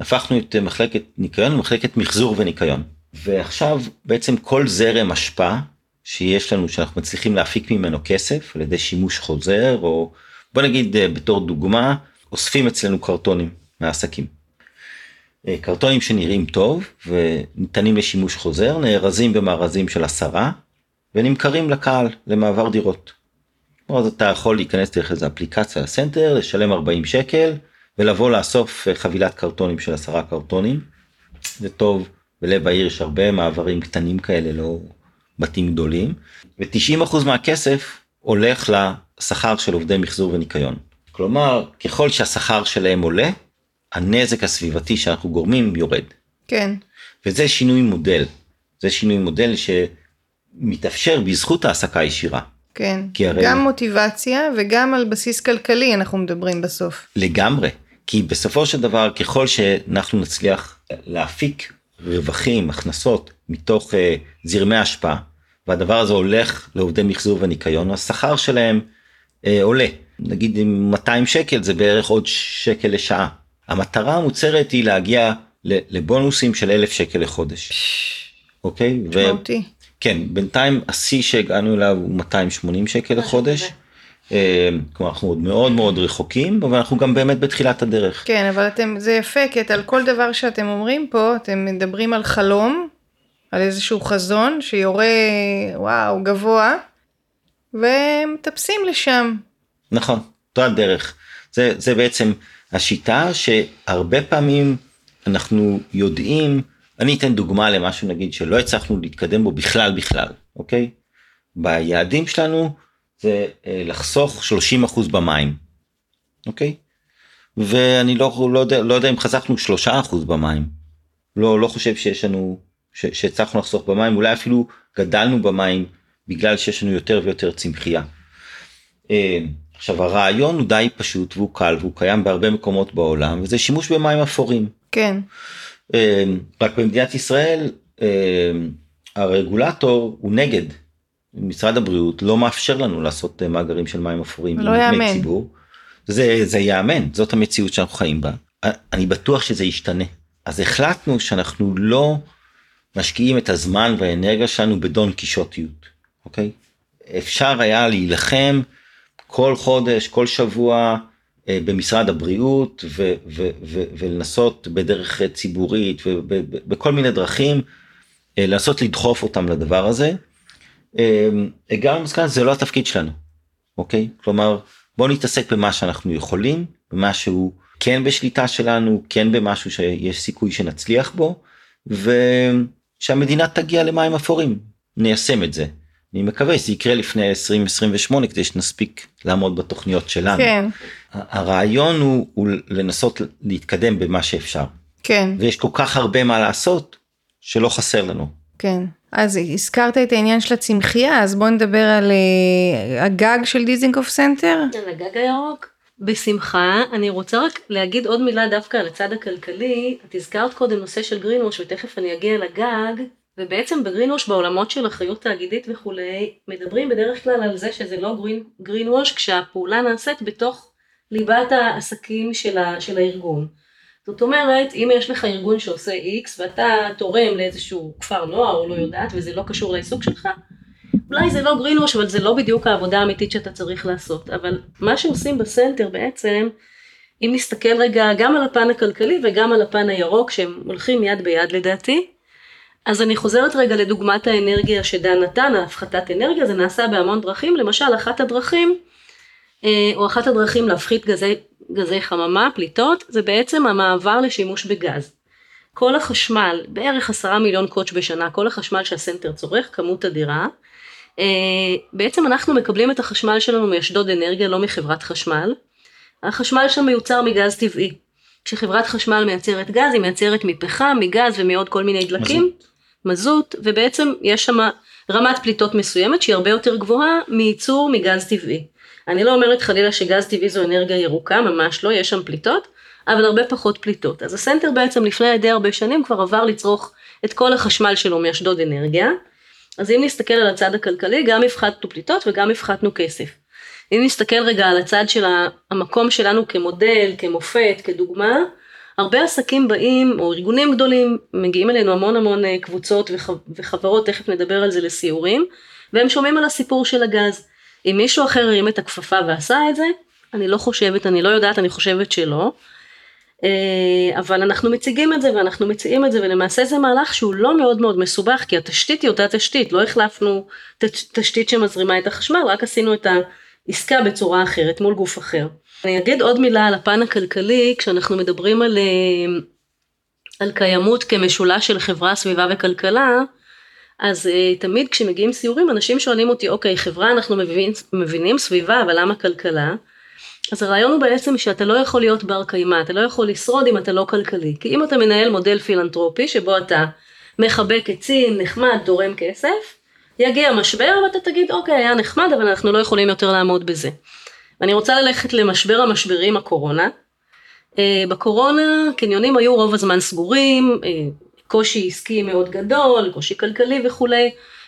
הפכנו את מחלקת ניקיון למחלקת מחזור וניקיון. ועכשיו בעצם כל זרם השפעה שיש לנו, שאנחנו מצליחים להפיק ממנו כסף, על ידי שימוש חוזר, או בוא נגיד בתור דוגמה, אוספים אצלנו קרטונים מהעסקים. קרטונים שנראים טוב, וניתנים לשימוש חוזר, נארזים במארזים של 10, ונמכרים לקהל, למעבר דירות. אז אתה יכול להיכנס דרך איזו אפליקציה לסנטר, לשלם 40 שקל, ולבוא לאסוף חבילת קרטונים של 10 קרטונים. זה טוב, בלב העיר יש הרבה מעברים קטנים כאלה, לא בתים גדולים. ו-90% מהכסף הולך לשכר של עובדי מחזור וניקיון. כלומר, ככל שהשכר שלהם עולה, הנזק הסביבתי שאנחנו גורמים יורד. כן. וזה שינוי מודל. זה שינוי מודל שמתאפשר בזכות העסקה ישירה. כן. גם מוטיבציה וגם על בסיס כלכלי אנחנו מדברים בסוף. לגמרי. כי בסופו של דבר, ככל שאנחנו נצליח להפיק רווחים, הכנסות, מתוך זרמי השפעה, והדבר הזה הולך לעובדי מחזור וניקיון, השכר שלהם עולה. נגיד עם 200 שקל, זה בערך עוד שקל לשעה. המטרה המוצהרת היא להגיע לבונוסים של 1,000 שקל לחודש. אוקיי? משמעותי. כן, בינתיים השיא שהגענו אליו הוא 280 שקל לחודש. כלומר, אנחנו עוד מאוד מאוד רחוקים, אבל אנחנו גם באמת בתחילת הדרך. כן, אבל זה יפה, כי על כל דבר שאתם אומרים פה, אתם מדברים על חלום, על איזשהו חזון שיורה, וואו, גבוה, ומטפסים לשם. נכון, אותו הדרך. זה בעצם השיטה שהרבה פעמים אנחנו יודעים, אני אתן דוגמה למשהו נגיד שלא הצלחנו להתקדם בו בכלל, אוקיי? ביעדים שלנו זה לחסוך 30% במים, אוקיי? ואני לא יודע אם חסכנו 3% במים, לא חושב שיש לנו, שהצלחנו לחסוך במים, אולי אפילו גדלנו במים בגלל שיש לנו יותר ויותר צמחייה. עכשיו, הרעיון הוא די פשוט והוא קל, והוא קיים בהרבה מקומות בעולם, וזה שימוש במים אפורים. כן. רק במדינת ישראל, הרגולטור הוא נגד. משרד הבריאות לא מאפשר לנו לעשות מאגרים של מים אפורים. לא יאמן. זה יאמן, זאת המציאות שאנחנו חיים בה. אני בטוח שזה ישתנה. אז החלטנו שאנחנו לא משקיעים את הזמן והאנרגיה שלנו בדון קישוטיות. אוקיי? אפשר היה להילחם כל חודש, כל שבוע, במשרד הבריאות, ולנסות בדרך ציבורית, ובכל מיני דרכים, לנסות לדחוף אותם לדבר הזה. גם כאן זה לא התפקיד שלנו, אוקיי? כלומר, בואו נתעסק במה שאנחנו יכולים, במה שהוא כן בשליטה שלנו, כן במשהו שיש סיכוי שנצליח בו, ושהמדינה תגיע למים אפורים, ניישם את זה. אני מקווה שזה יקרה לפני 2028, כדי שנספיק לעמוד בתוכניות שלנו. כן. הרעיון הוא לנסות להתקדם במה שאפשר. כן. ויש כל כך הרבה מה לעשות, שלא חסר לנו. כן. אז הזכרת את העניין של הצמחייה, אז בואו נדבר על הגג של דיזנגוף סנטר. על הגג הירוק. בשמחה, אני רוצה רק להגיד עוד מילה דווקא על הצד הכלכלי. את הזכרת קודם נושא של גרינווש, ותכף אני אגיע לגג. ובעצם בגרינווש בעולמות של אחריות תאגידית וכולי, מדברים בדרך כלל על זה שזה לא גרינווש, כשהפעולה נעשית בתוך ליבת העסקים של הארגון. זאת זאת אומרת, אם יש לך ארגון שעושה X, ואתה תורם לאיזשהו כפר נוער, או לא יודעת, וזה לא קשור לעיסוק שלך, אולי זה לא גרינוש, אבל זה לא בדיוק העבודה האמיתית שאתה צריך לעשות. אבל מה שעושים בסנטר בעצם, אם נסתכל רגע גם על הפן הכלכלי וגם על הפן הירוק, שהם הולכים יד ביד לדעתי, אז אני חוזרת רגע לדוגמת האנרגיה שדן נתן, ההפחתת אנרגיה, זה נעשה בהמון דרכים, למשל אחת הדרכים, או אחת הדרכים להפחית גזי חממה, פליטות, זה בעצם המעבר לשימוש בגז. כל החשמל, בערך 10 מיליון קוטש בשנה, כל החשמל שהסנטר צורך, כמות אדירה, בעצם אנחנו מקבלים את החשמל שלנו מאשדוד אנרגיה, לא מחברת חשמל. החשמל שם מיוצר מגז טבעי. כשחברת חשמל מייצרת גז, היא מייצרת מפחם, מגז ומעוד כל מיני דלקים, מזוט, ובעצם יש שם רמת פליטות מסוימת שהיא הרבה יותר גבוהה מייצור מגז טבעי. אני לא אומרת חלילה שגז טבעי זו אנרגיה ירוקה, ממש לא, יש שם פליטות, אבל הרבה פחות פליטות. אז הסנטר בעצם לפני די הרבה שנים כבר עבר לצרוך את כל החשמל שלו מאשדוד אנרגיה. אז אם נסתכל על הצד הכלכלי, גם הפחתנו פליטות וגם הפחתנו כסף. אם נסתכל רגע על הצד של המקום שלנו כמודל, כמופת, כדוגמה, הרבה עסקים באים, או ארגונים גדולים, מגיעים אלינו המון המון קבוצות וחברות, תכף נדבר על זה לסיורים, והם שומעים על הסיפור של הגז. אם מישהו אחר הרים את הכפפה ועשה את זה, אני חושבת שלא, אבל אנחנו מציגים את זה ואנחנו מציעים את זה, ולמעשה זה מהלך שהוא לא מאוד מאוד מסובך, כי התשתית היא אותה תשתית, לא החלפנו תשתית שמזרימה את החשמל, רק עשינו את העסקה בצורה אחרת, מול גוף אחר. אני אגיד עוד מילה על הפן הכלכלי, כשאנחנו מדברים על קיימות כמשולש של חברה, סביבה וכלכלה, אז תמיד כשמגיעים סיורים, אנשים שואלים אותי, אוקיי, חברה, אנחנו מבינים סביבה, אבל למה כלכלה? אז הרעיון הוא בעצם שאתה לא יכול להיות בר קיימא, אתה לא יכול לשרוד אם אתה לא כלכלי. כי אם אתה מנהל מודל פילנטרופי, שבו אתה מחבק עצים, נחמד, תורם כסף, יגיע משבר, ואתה תגיד, אוקיי, היה נחמד, אבל אנחנו לא יכולים יותר לעמוד בזה. ואני רוצה ללכת למשבר המשברים, הקורונה. בקורונה, קניונים היו רוב הזמן סגורים, קושי עסקי מאוד גדול, קושי כלכלי וכו'.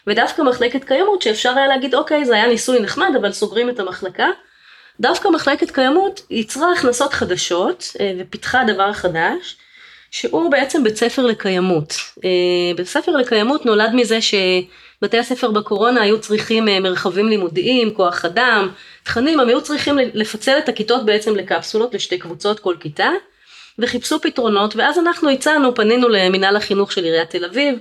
ודווקא מחלקת קיימות, שאפשר היה להגיד, אוקיי, זה היה ניסוי נחמד, אבל סוגרים את המחלקה. דווקא מחלקת קיימות ייצרה הכנסות חדשות, ופיתחה דבר חדש, שהוא בעצם בית ספר לקיימות. בית ספר לקיימות נולד מזה שבתי הספר בקורונה היו צריכים מרחבים לימודיים, כוח אדם, תכנים, הם היו צריכים לפצל את הכיתות בעצם לקפסולות, לשתי קבוצות כל כיתה, וחיפשו פתרונות, ואז אנחנו הצענו, פנינו למנהל החינוך של עיריית תל אביב,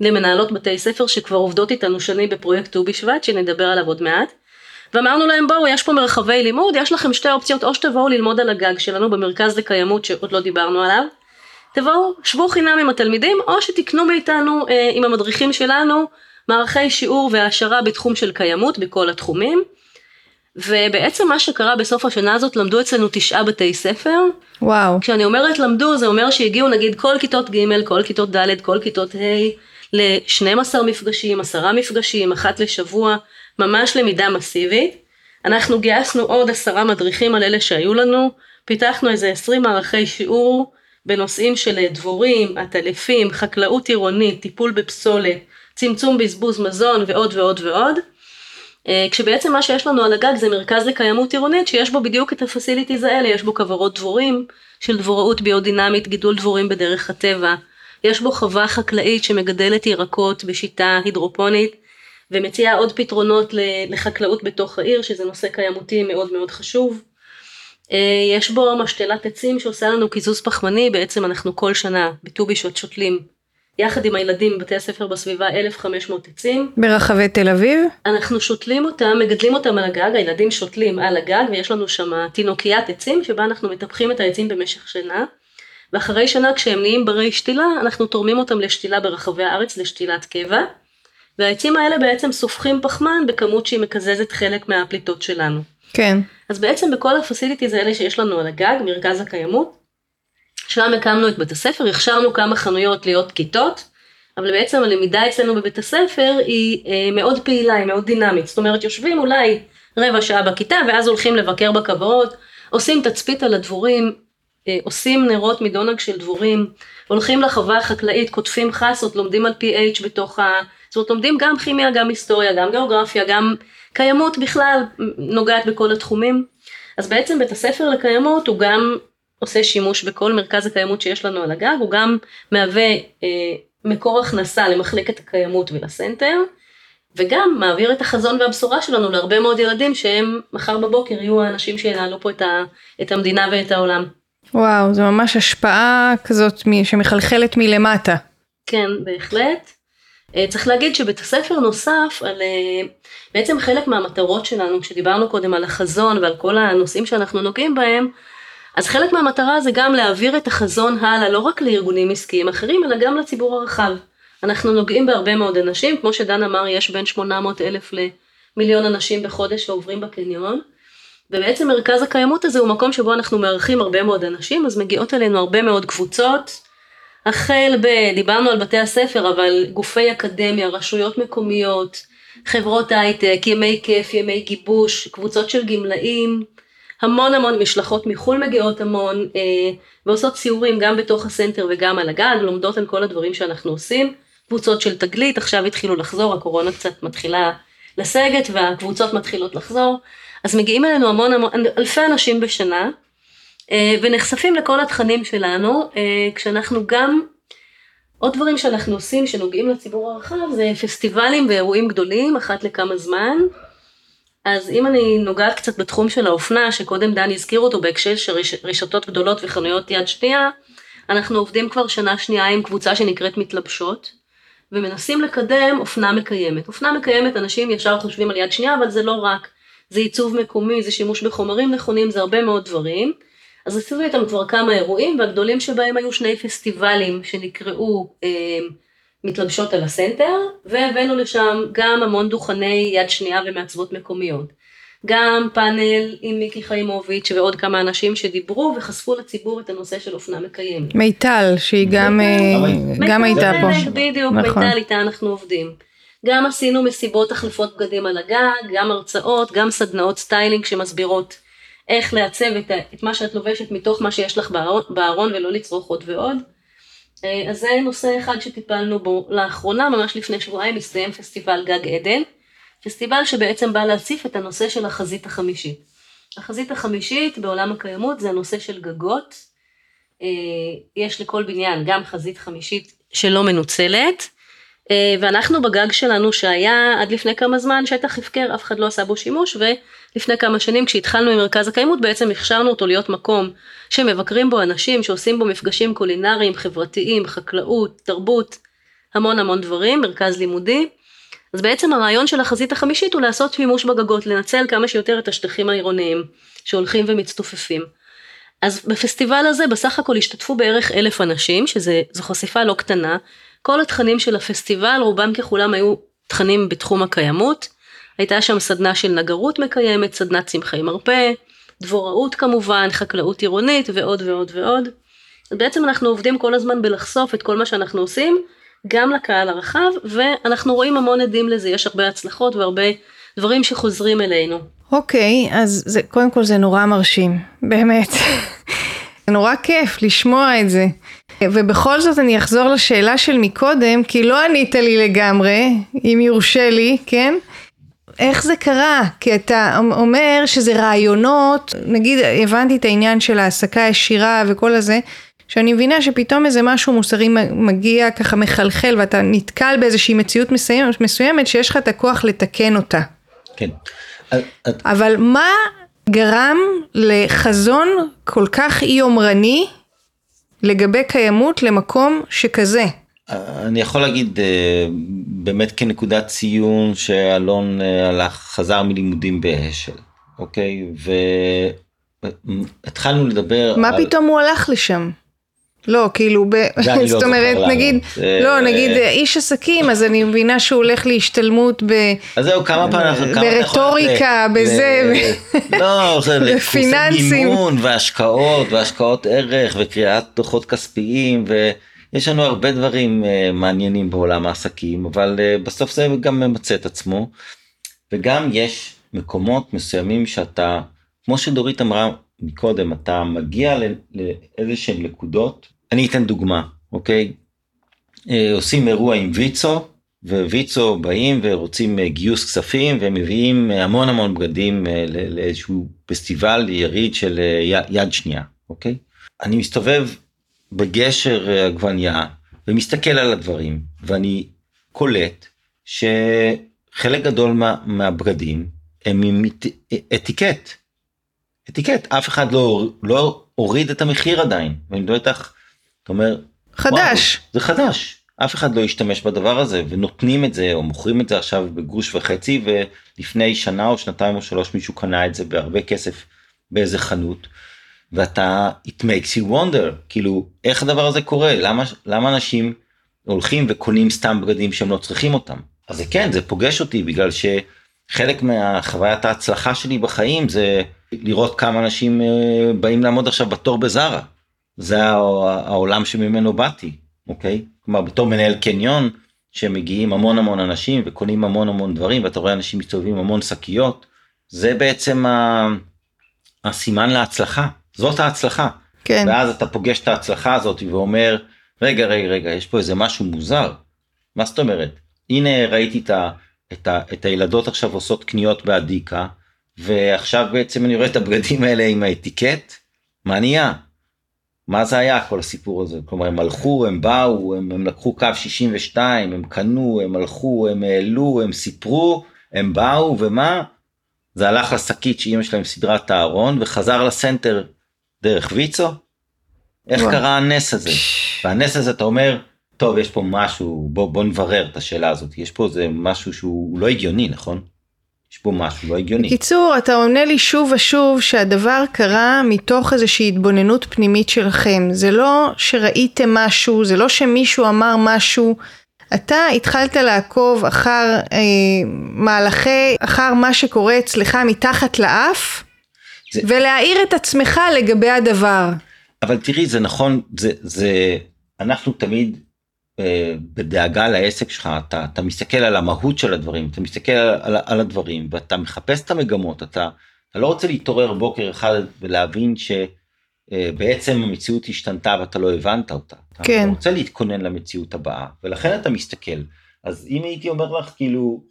למנהלות בתי ספר שכבר עובדות איתנו שנים בפרויקט ט"ו בשבט, שנדבר עליו עוד מעט, ואמרנו להם, בואו, יש פה מרחבי לימוד, יש לכם שתי אופציות, או שתבואו ללמוד על הגג שלנו במרכז לקיימות שעוד לא דיברנו עליו, תבואו, שבו חינם עם התלמידים, או שתקנו מאיתנו, עם המדריכים שלנו, מערכי שיעור והעשרה בתחום של קיימות בכל התחומים, ובעצם מה שקרה בסוף השנה הזאת, למדו אצלנו 9 בתי ספר. וואו. כשאני אומרת למדו, זה אומר שהגיעו נגיד כל כיתות ג', כל כיתות ד', כל כיתות ה', ל12 מפגשים, 10 מפגשים, אחת לשבוע, ממש למידה מסיבית. אנחנו גייסנו עוד 10 מדריכים על אלה שהיו לנו, פיתחנו איזה 20 מערכי שיעור בנושאים של דבורים, עטלפים, חקלאות עירונית, טיפול בפסולת, צמצום בזבוז מזון ועוד ועוד ועוד. כשבעצם מה שיש לנו על הגג זה מרכז לקיימות עירונית, שיש בו בדיוק את הפסיליטיז האלה, יש בו כברות דבורים של דבוראות ביודינמית, גידול דבורים בדרך הטבע, יש בו חווה חקלאית שמגדלת ירקות בשיטה הידרופונית, ומציעה עוד פתרונות לחקלאות בתוך העיר, שזה נושא קיימותי מאוד מאוד חשוב. יש בו משתלת עצים שעושה לנו קיזוז פחמני, בעצם אנחנו כל שנה בט"ו בשבט שותלים, יחד עם הילדים בתי הספר בסביבה, 1,500 עצים. ברחבי תל אביב? אנחנו שותלים אותם, מגדלים אותם על הגג, הילדים שותלים על הגג, ויש לנו שם תינוקיית עצים, שבה אנחנו מטפחים את העצים במשך שנה, ואחרי שנה כשהם נהיים ברי שתילה, אנחנו תורמים אותם לשתילה ברחבי הארץ, לשתילת קבע, והעצים האלה בעצם סופחים פחמן, בכמות שהיא מקזזת חלק מהפליטות שלנו. כן. אז בעצם בכל הפסיליטיז האלה שיש לנו על הגג, מרכז הקיימות, שם הקמנו את בית הספר, הכשרנו כמה חנויות להיות כיתות, אבל בעצם הלמידה אצלנו בבית הספר היא מאוד פעילה, היא מאוד דינמית, זאת אומרת יושבים אולי רבע שעה בכיתה, ואז הולכים לבקר בכברות, עושים תצפית על הדבורים, עושים נרות מדונג של דבורים, הולכים לחווה החקלאית, כותפים חסות, לומדים על pH בתוך זאת אומרת, לומדים גם כימיה, גם היסטוריה, גם גיאוגרפיה, גם קיימות בכלל, נוגעת בכל התחומים, אז בעצם בית הספר לקיימות הוא גם עושה שימוש בכל מרכז הקיימות שיש לנו על הגג, הוא גם מהווה מקור הכנסה למחלקת הקיימות ולסנטר, וגם מעביר את החזון והבשורה שלנו להרבה מאוד ילדים, שהם מחר בבוקר יהיו האנשים שינהלו פה את המדינה ואת העולם. וואו, זו ממש השפעה כזאת שמחלחלת מלמטה. כן, בהחלט. צריך להגיד שבית הספר נוסף על בעצם חלק מהמטרות שלנו, כשדיברנו קודם על החזון ועל כל הנושאים שאנחנו נוגעים בהם, אז חלק מהמטרה זה גם להעביר את החזון הלאה, לא רק לארגונים עסקיים אחרים, אלא גם לציבור הרחב. אנחנו נוגעים בהרבה מאוד אנשים, כמו שדן אמר, יש בין 800,000 למיליון אנשים בחודש שעוברים בקניון, ובעצם מרכז הקיימות הזה הוא מקום שבו אנחנו מארחים הרבה מאוד אנשים, אז מגיעות אלינו הרבה מאוד קבוצות, החל דיברנו על בתי הספר, אבל גופי אקדמיה, רשויות מקומיות, חברות הייטק, ימי כיף, ימי גיבוש, קבוצות של גמלאים, המון המון משלחות מחול מגיעות המון, ועושות סיורים גם בתוך הסנטר וגם על הגג, לומדות על כל הדברים שאנחנו עושים, קבוצות של תגלית, עכשיו התחילו לחזור, הקורונה קצת מתחילה לסגת, והקבוצות מתחילות לחזור, אז מגיעים אלינו המון, אלפי אנשים בשנה, ונחשפים לכל התכנים שלנו, כשאנחנו גם, עוד דברים שאנחנו עושים שנוגעים לציבור הרחב, זה פסטיבלים ואירועים גדולים, אחת לכמה זמן, אז אם אני נוגעת קצת בתחום של האופנה, שקודם דן הזכיר אותו בהקשר של רשתות גדולות וחנויות יד שנייה, אנחנו עובדים כבר שנה שנייה עם קבוצה שנקראת מתלבשות, ומנסים לקדם אופנה מקיימת. אופנה מקיימת, אנשים ישר חושבים על יד שנייה, אבל זה לא רק, זה עיצוב מקומי, זה שימוש בחומרים נכונים, זה הרבה מאוד דברים. אז עשינו איתם כבר כמה אירועים, והגדולים שבהם היו שני פסטיבלים שנקראו מתלבשות על הסנטר, והבאנו לשם גם המון דוכני יד שנייה ומעצבות מקומיות. גם פאנל עם מיקי חיימוביץ' ועוד כמה אנשים שדיברו וחשפו לציבור את הנושא של אופנה מקיימת. מיטל, שהיא גם הייתה פה. בדיוק, מיטל, איתה אנחנו עובדים. גם עשינו מסיבות החלפות בגדים על הגג, גם הרצאות, גם סדנאות סטיילינג שמסבירות איך לעצב את מה שאת לובשת מתוך מה שיש לך בארון ולא לצרוך עוד ועוד. אז זה נושא אחד שטיפלנו בו לאחרונה, ממש לפני שבועיים הסתיים פסטיבל גג עדן, פסטיבל שבעצם בא להציף את הנושא של החזית החמישית. החזית החמישית בעולם הקיימות זה הנושא של גגות, יש לכל בניין גם חזית חמישית שלא מנוצלת, ואנחנו בגג שלנו שהיה עד לפני כמה זמן שטח הפקר, אף אחד לא עשה בו שימוש, ולפני כמה שנים כשהתחלנו עם מרכז הקיימות בעצם הכשרנו אותו להיות מקום שמבקרים בו אנשים, שעושים בו מפגשים קולינריים, חברתיים, חקלאות, תרבות, המון המון דברים, מרכז לימודי. אז בעצם הרעיון של החזית החמישית הוא לעשות שימוש בגגות, לנצל כמה שיותר את השטחים העירוניים שהולכים ומצטופפים. אז בפסטיבל הזה בסך הכל השתתפו בערך 1,000 אנשים, שזו חשיפה לא קטנה. כל התכנים של הפסטיבל, רובם ככולם היו תכנים בתחום הקיימות, הייתה שם סדנה של נגרות מקיימת, סדנת צמחי מרפא, דבוראות כמובן, חקלאות עירונית ועוד ועוד ועוד. בעצם אנחנו עובדים כל הזמן בלחשוף את כל מה שאנחנו עושים, גם לקהל הרחב, ואנחנו רואים המון עדים לזה, יש הרבה הצלחות והרבה דברים שחוזרים אלינו. אוקיי, אז זה, קודם כל זה נורא מרשים, באמת. זה נורא כיף לשמוע את זה. ובכל זאת אני אחזור לשאלה של מקודם, כי לא ענית לי לגמרי, אם יורשה לי, כן? איך זה קרה? כי אתה אומר שזה רעיונות, נגיד הבנתי את העניין של העסקה ישירה וכל הזה, שאני מבינה שפתאום איזה משהו מוסרי מגיע ככה מחלחל, ואתה נתקל באיזושהי מציאות מסוימת שיש לך את הכוח לתקן אותה. כן. אבל מה גרם לחזון כל כך יומרני, לגבי קיימות למקום שכזה? אני יכול להגיד באמת כנקודת ציון שאלון חזר מלימודים בהשל, אוקיי? והתחלנו לדבר... מה פתאום הוא הלך לשם? לא, כאילו, זאת אומרת, נגיד איש עסקים, אז אני מבינה שהוא הולך להשתלמות ברטוריקה, בזה, בפיננסים. גימון והשקעות, והשקעות ערך, וקריאת דוחות כספיים, ויש לנו הרבה דברים מעניינים בעולם העסקים, אבל בסוף זה גם ממצא את עצמו, וגם יש מקומות מסוימים שאתה, כמו שדורית אמרה, מקודם אתה מגיע לאיזשהן נקודות, אני אתן דוגמה, אוקיי? עושים אירוע עם ויצו, וויצו באים ורוצים גיוס כספים, והם מביאים המון המון בגדים לאיזשהו פסטיבל יריד של יד שנייה, אוקיי? אני מסתובב בגשר הגווניה, ומסתכל על הדברים, ואני קולט שחלק גדול מהבגדים הם עם אתיקט. אתיקט, אף אחד לא הוריד את המחיר עדיין, ואני מדבר איתך, אתה אומר, חדש. וואו, זה חדש. אף אחד לא ישתמש בדבר הזה, ונותנים את זה, או מוכרים את זה עכשיו בגוש וחצי, ולפני שנה או שנתיים או שלוש, מישהו קנה את זה בהרבה כסף, באיזה חנות, ואתה, it makes you wonder, כאילו, איך הדבר הזה קורה? למה אנשים הולכים וקונים סתם בגדים שהם לא צריכים אותם? אז זה כן, זה פוגש אותי, בגלל שחלק מהחוויית ההצלחה שלי בחיים, זה לראות כמה אנשים באים לעמוד עכשיו בתור בזרה. זה העולם שממנו באתי, אוקיי? כלומר, בתור מנהל קניון, שמגיעים המון המון אנשים, וקונים המון המון דברים, ואתה רואה אנשים מסתובבים המון שקיות, זה בעצם הסימן להצלחה. זאת ההצלחה. כן. ואז אתה פוגש את ההצלחה הזאת ואומר, רגע, רגע, רגע, יש פה איזה משהו מוזר. מה זאת אומרת? הנה ראיתי את הילדות עכשיו עושות קניות בעדיקה, ועכשיו בעצם אני רואה את הבגדים האלה עם האתיקט. מה נהיה? מה זה היה כל הסיפור הזה? כלומר, הם הלכו, הם באו, הם לקחו קו 62, הם קנו, הם הלכו, הם העלו, הם סיפרו, הם באו, ומה? זה הלך לסקית שאימא שלהם סדרת הארון, וחזר לסנטר דרך ויצו. איך קרה הנס הזה? והנס הזה אתה אומר, טוב, יש פה משהו, בוא נברר את השאלה הזאת. יש פה איזה משהו שהוא לא הגיוני, נכון? יש פה משהו לא הגיוני. בקיצור, אתה עונה לי שוב ושוב שהדבר קרה מתוך איזושהי התבוננות פנימית שלכם. זה לא שראיתם משהו, זה לא שמישהו אמר משהו. אתה התחלת לעקוב אחר מהלכי, אחר מה שקורה אצלך מתחת לאף, זה... ולהעיר את עצמך לגבי הדבר. אבל תראי, זה נכון, זה אנחנו תמיד בדאגה לעסק שלך, אתה מסתכל על המהות של הדברים, אתה מסתכל על הדברים, ואתה מחפש את המגמות, אתה לא רוצה להתעורר בוקר אחד ולהבין שבעצם המציאות השתנתה ואתה לא הבנת אותה. כן. אתה רוצה להתכונן למציאות הבאה, ולכן אתה מסתכל. אז אם הייתי אומר לך כאילו,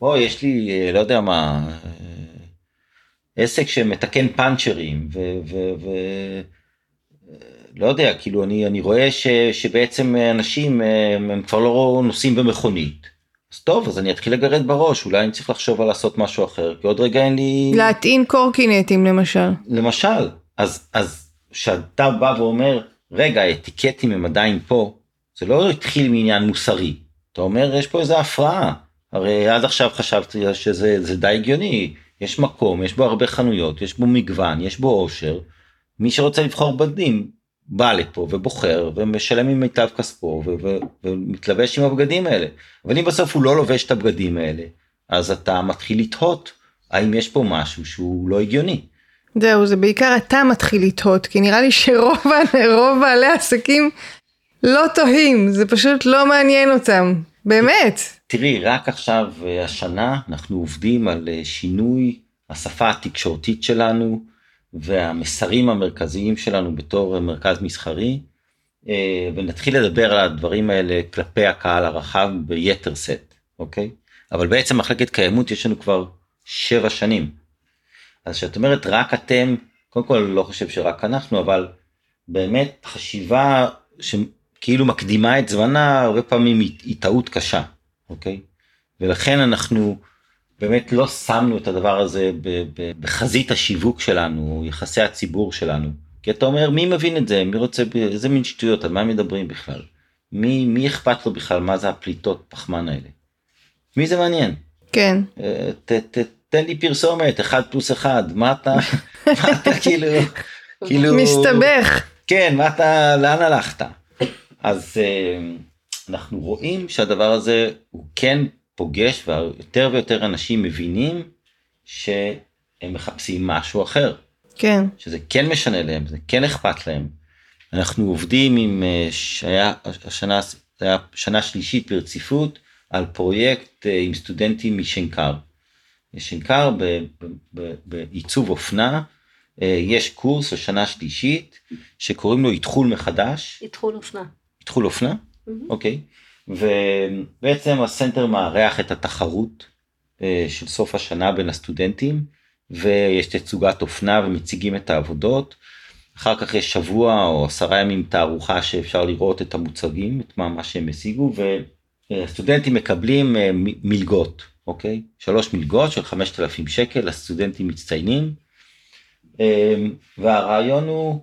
בוא, יש לי, לא יודע מה, עסק שמתקן פנצ'רים, לא יודע, כאילו אני רואה שבעצם אנשים הם כבר לא נוסעים במכונית. אז טוב, אז אני אתחיל לגרד בראש, אולי אני צריך לחשוב על לעשות משהו אחר, כי עוד רגע אין לי... להטעין קורקינטים למשל. למשל, אז שאתה בא ואומר, רגע, האתיקטים הם עדיין פה, זה לא התחיל מעניין מוסרי. אתה אומר, יש פה איזו הפרעה. הרי עד עכשיו חשבתי שזה די הגיוני. יש מקום, יש בו הרבה חנויות, יש בו מגוון, יש בו עושר. מי שרוצה לבחור בגדים, בא לפה ובוחר ומשלם עם מיטב כספו ומתלבש עם הבגדים האלה. אבל אם בסוף הוא לא לובש את הבגדים האלה, אז אתה מתחיל לתהות, האם יש פה משהו שהוא לא הגיוני. זהו, זה בעיקר אתה מתחיל לתהות, כי נראה לי שרוב בעלי העסקים לא תוהים, זה פשוט לא מעניין אותם, באמת. תראי, רק עכשיו, השנה, אנחנו עובדים על שינוי השפה התקשורתית שלנו, והמסרים המרכזיים שלנו בתור מרכז מסחרי, ונתחיל לדבר על הדברים האלה כלפי הקהל הרחב ביתר סט, אוקיי? אבל בעצם מחלקת קיימות יש לנו כבר 7 שנים. אז שאת אומרת רק אתם, קודם כל לא חושב שרק אנחנו, אבל באמת חשיבה שכאילו מקדימה את זמנה, הרבה פעמים היא טעות קשה, אוקיי? ולכן אנחנו... באמת לא שמנו את הדבר הזה בחזית השיווק שלנו, יחסי הציבור שלנו. כי אתה אומר, מי מבין את זה? מי רוצה, איזה מין שטויות, על מה מדברים בכלל? מי אכפת לו בכלל? מה זה הפליטות פחמן האלה? מי זה מעניין? כן. תן לי פרסומת, 1+1, מה אתה, כאילו... מסתבך. כן, מה אתה, לאן הלכת? אז אנחנו רואים שהדבר הזה הוא כן פרסומת, פוגש, ויותר ויותר אנשים מבינים שהם מחפשים משהו אחר. כן. שזה כן משנה להם, זה כן אכפת להם. אנחנו עובדים עם שנה שלישית ברציפות, על פרויקט עם סטודנטים משנקר. שנקר בעיצוב אופנה, יש קורס לשנה שלישית, שקוראים לו איתחול מחדש. איתחול אופנה. איתחול אופנה? אוקיי. ובעצם הסנטר מערך את התחרות של סוף השנה בין הסטודנטים, ויש תצוגת אופנה ומציגים את העבודות, אחר כך יש שבוע או 10 ימים תערוכה שאפשר לראות את המוצגים, את מה שהם השיגו, וסטודנטים מקבלים מלגות, אוקיי? 3 מלגות של 5,000 שקל, הסטודנטים מצטיינים, והרעיון הוא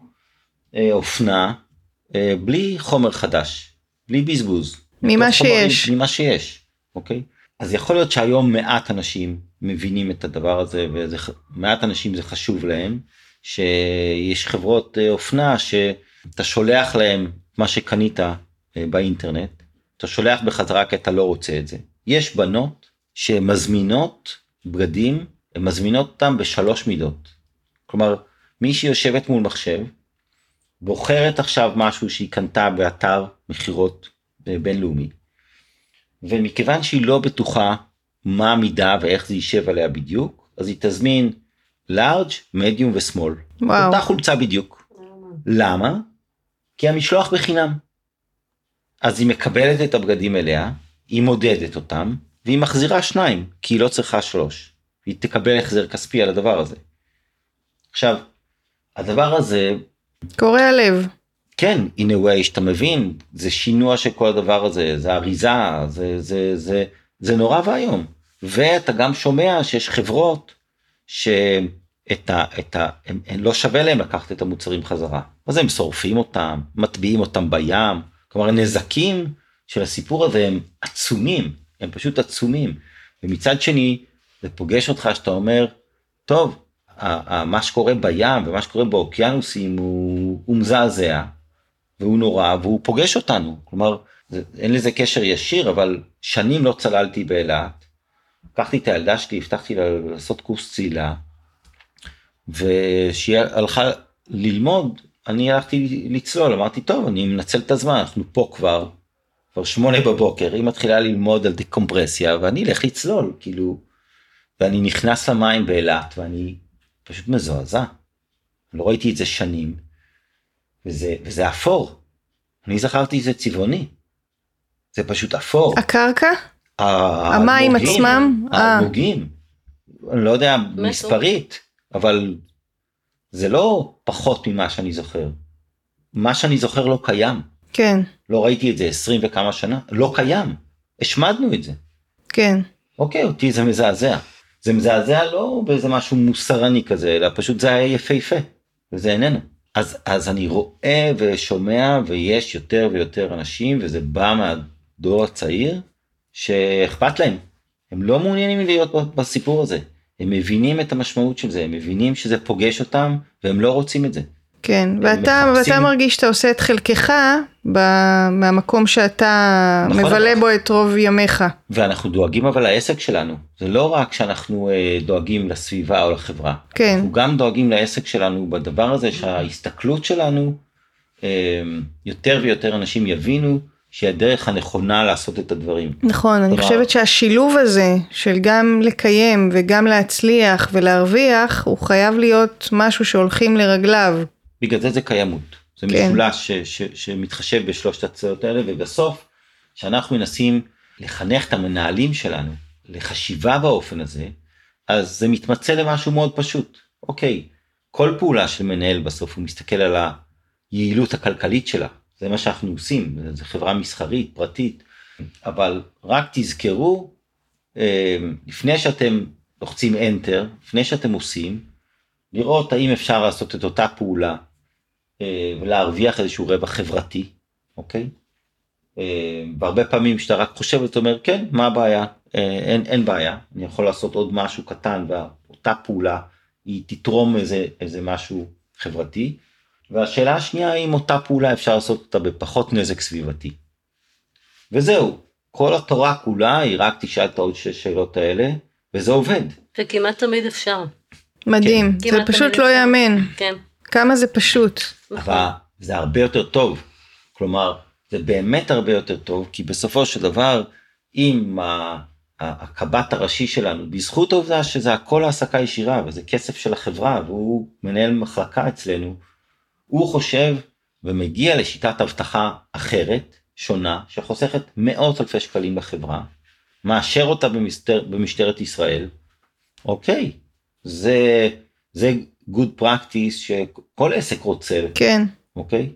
אופנה, בלי חומר חדש, בלי בזבוז. ממה שיש. ממה שיש, אוקיי? אז יכול להיות שהיום מעט אנשים מבינים את הדבר הזה, ומעט אנשים זה חשוב להם, שיש חברות אופנה שאתה שולח להם מה שקנית באינטרנט, אתה שולח בחזרה כי אתה לא רוצה את זה. יש בנות שמזמינות בגדים, הן מזמינות אותם ב3 מידות. כלומר, מי שיושבת מול מחשב, בוחרת עכשיו משהו שהיא קנתה באתר מחירות בינלאומי, ומכיוון שהיא לא בטוחה מה המידה ואיך זה יישב עליה בדיוק, אז היא תזמין large, medium ו-small. אותה חולצה בדיוק. למה? כי המשלוח בחינם. אז היא מקבלת את הבגדים אליה, היא מודדת אותם, והיא מחזירה 2, כי היא לא צריכה 3. היא תקבל החזר כספי על הדבר הזה. עכשיו, הדבר הזה... קורע לב. כן, in a way, שאתה מבין, זה שינוע של כל הדבר הזה, זה אריזה, זה נורא והיום. ואתה גם שומע שיש חברות, לא שווה להם לקחת את המוצרים חזרה, אז הם שורפים אותם, מטביעים אותם בים, כלומר הנזקים של הסיפור הזה הם עצומים, הם פשוט עצומים, ומצד שני זה פוגש אותך שאתה אומר, טוב, מה שקורה בים ומה שקורה באוקיינוסים הוא מזעזע, והוא נורא, והוא פוגש אותנו, כלומר אין לזה קשר ישיר, אבל שנים לא צללתי באילת, לקחתי את הילדה שלי, הבטחתי לה לעשות קורס צלילה, ושהיא הלכה ללמוד, אני הלכתי לצלול, אמרתי, טוב, אני מנצל את הזמן, אנחנו פה כבר 8:00, היא מתחילה ללמוד על דקומפרסיה, ואני אלך לצלול, כאילו, ואני נכנס למים באילת, ואני פשוט מזועזע, לא ראיתי את זה שנים, וזה אפור, אני זכרתי זה צבעוני, זה פשוט אפור. הקרקע? המים עצמם, המוגים, אני לא יודע מספרית, אבל זה לא פחות ממה שאני זוכר, מה שאני זוכר לא קיים, כן, לא ראיתי את זה 20 וכמה שנה, לא קיים, השמדנו את זה, כן, אוקיי, אותי זה מזעזע, זה מזעזע לא באיזה משהו מוסרני כזה, אלא פשוט זה היה יפהפה, וזה איננו, אז אני רואה ושומע, ויש יותר ויותר אנשים, וזה בא מהדור הצעיר, שאכפת להם, הם לא מעוניינים להיות בסיפור הזה, הם מבינים את המשמעות של זה, הם מבינים שזה פוגש אותם, והם לא רוצים את זה. כן, ואתה מרגיש שאתה עושה את חלקך, מהמקום שאתה מבלה בו את רוב ימיך. ואנחנו דואגים אבל לעסק שלנו, זה לא רק שאנחנו דואגים לסביבה או לחברה, אנחנו גם דואגים לעסק שלנו בדבר הזה, שההסתכלות שלנו, יותר ויותר אנשים יבינו, שהיא הדרך הנכונה לעשות את הדברים. נכון, אני חושבת שהשילוב הזה, של גם לקיים וגם להצליח ולהרוויח, הוא חייב להיות משהו שהולכים לרגליו. בגלל זה זה קיימות. זה משולש שמתחשב בשלושת הצעות האלה, ובסוף, שאנחנו מנסים לחנך את המנהלים שלנו, לחשיבה באופן הזה, אז זה מתמצא למשהו מאוד פשוט. אוקיי, כל פעולה של מנהל בסוף, הוא מסתכל על היעילות הכלכלית שלה, זה מה שאנחנו עושים, זה חברה מסחרית, פרטית, אבל רק תזכרו, לפני שאתם לוחצים enter, לפני שאתם עושים, לראות האם אפשר לעשות את אותה פעולה, ולהרוויח איזשהו רווח חברתי, אוקיי? והרבה פעמים כשאתה רק חושב ואתה אומר, כן, מה הבעיה? אין בעיה, אני יכול לעשות עוד משהו קטן, ואותה פעולה היא תתרום איזה משהו חברתי, והשאלה השנייה, אם אותה פעולה אפשר לעשות אותה בפחות נזק סביבתי. וזהו, כל התורה כולה היא רק תשאל את עוד 6 שאלות האלה, וזה עובד. וכמעט תמיד אפשר. מדהים, כן. זה פשוט לא יאמן. כן. כמה זה פשוט. אבל זה הרבה יותר טוב. כלומר, זה באמת הרבה יותר טוב, כי בסופו של דבר, אם הקב"ט הראשי שלנו, בזכות העובדה שזה הכל העסקה ישירה, וזה כסף של החברה, והוא מנהל מחלקה אצלנו, הוא חושב ומגיע לשיטת הבטחה אחרת, שונה, שחוסכת מאות אלפי שקלים לחברה, מאשר אותה במשטרת ישראל, אוקיי, זה good practice שכל עסק רוצה. כן. אוקיי?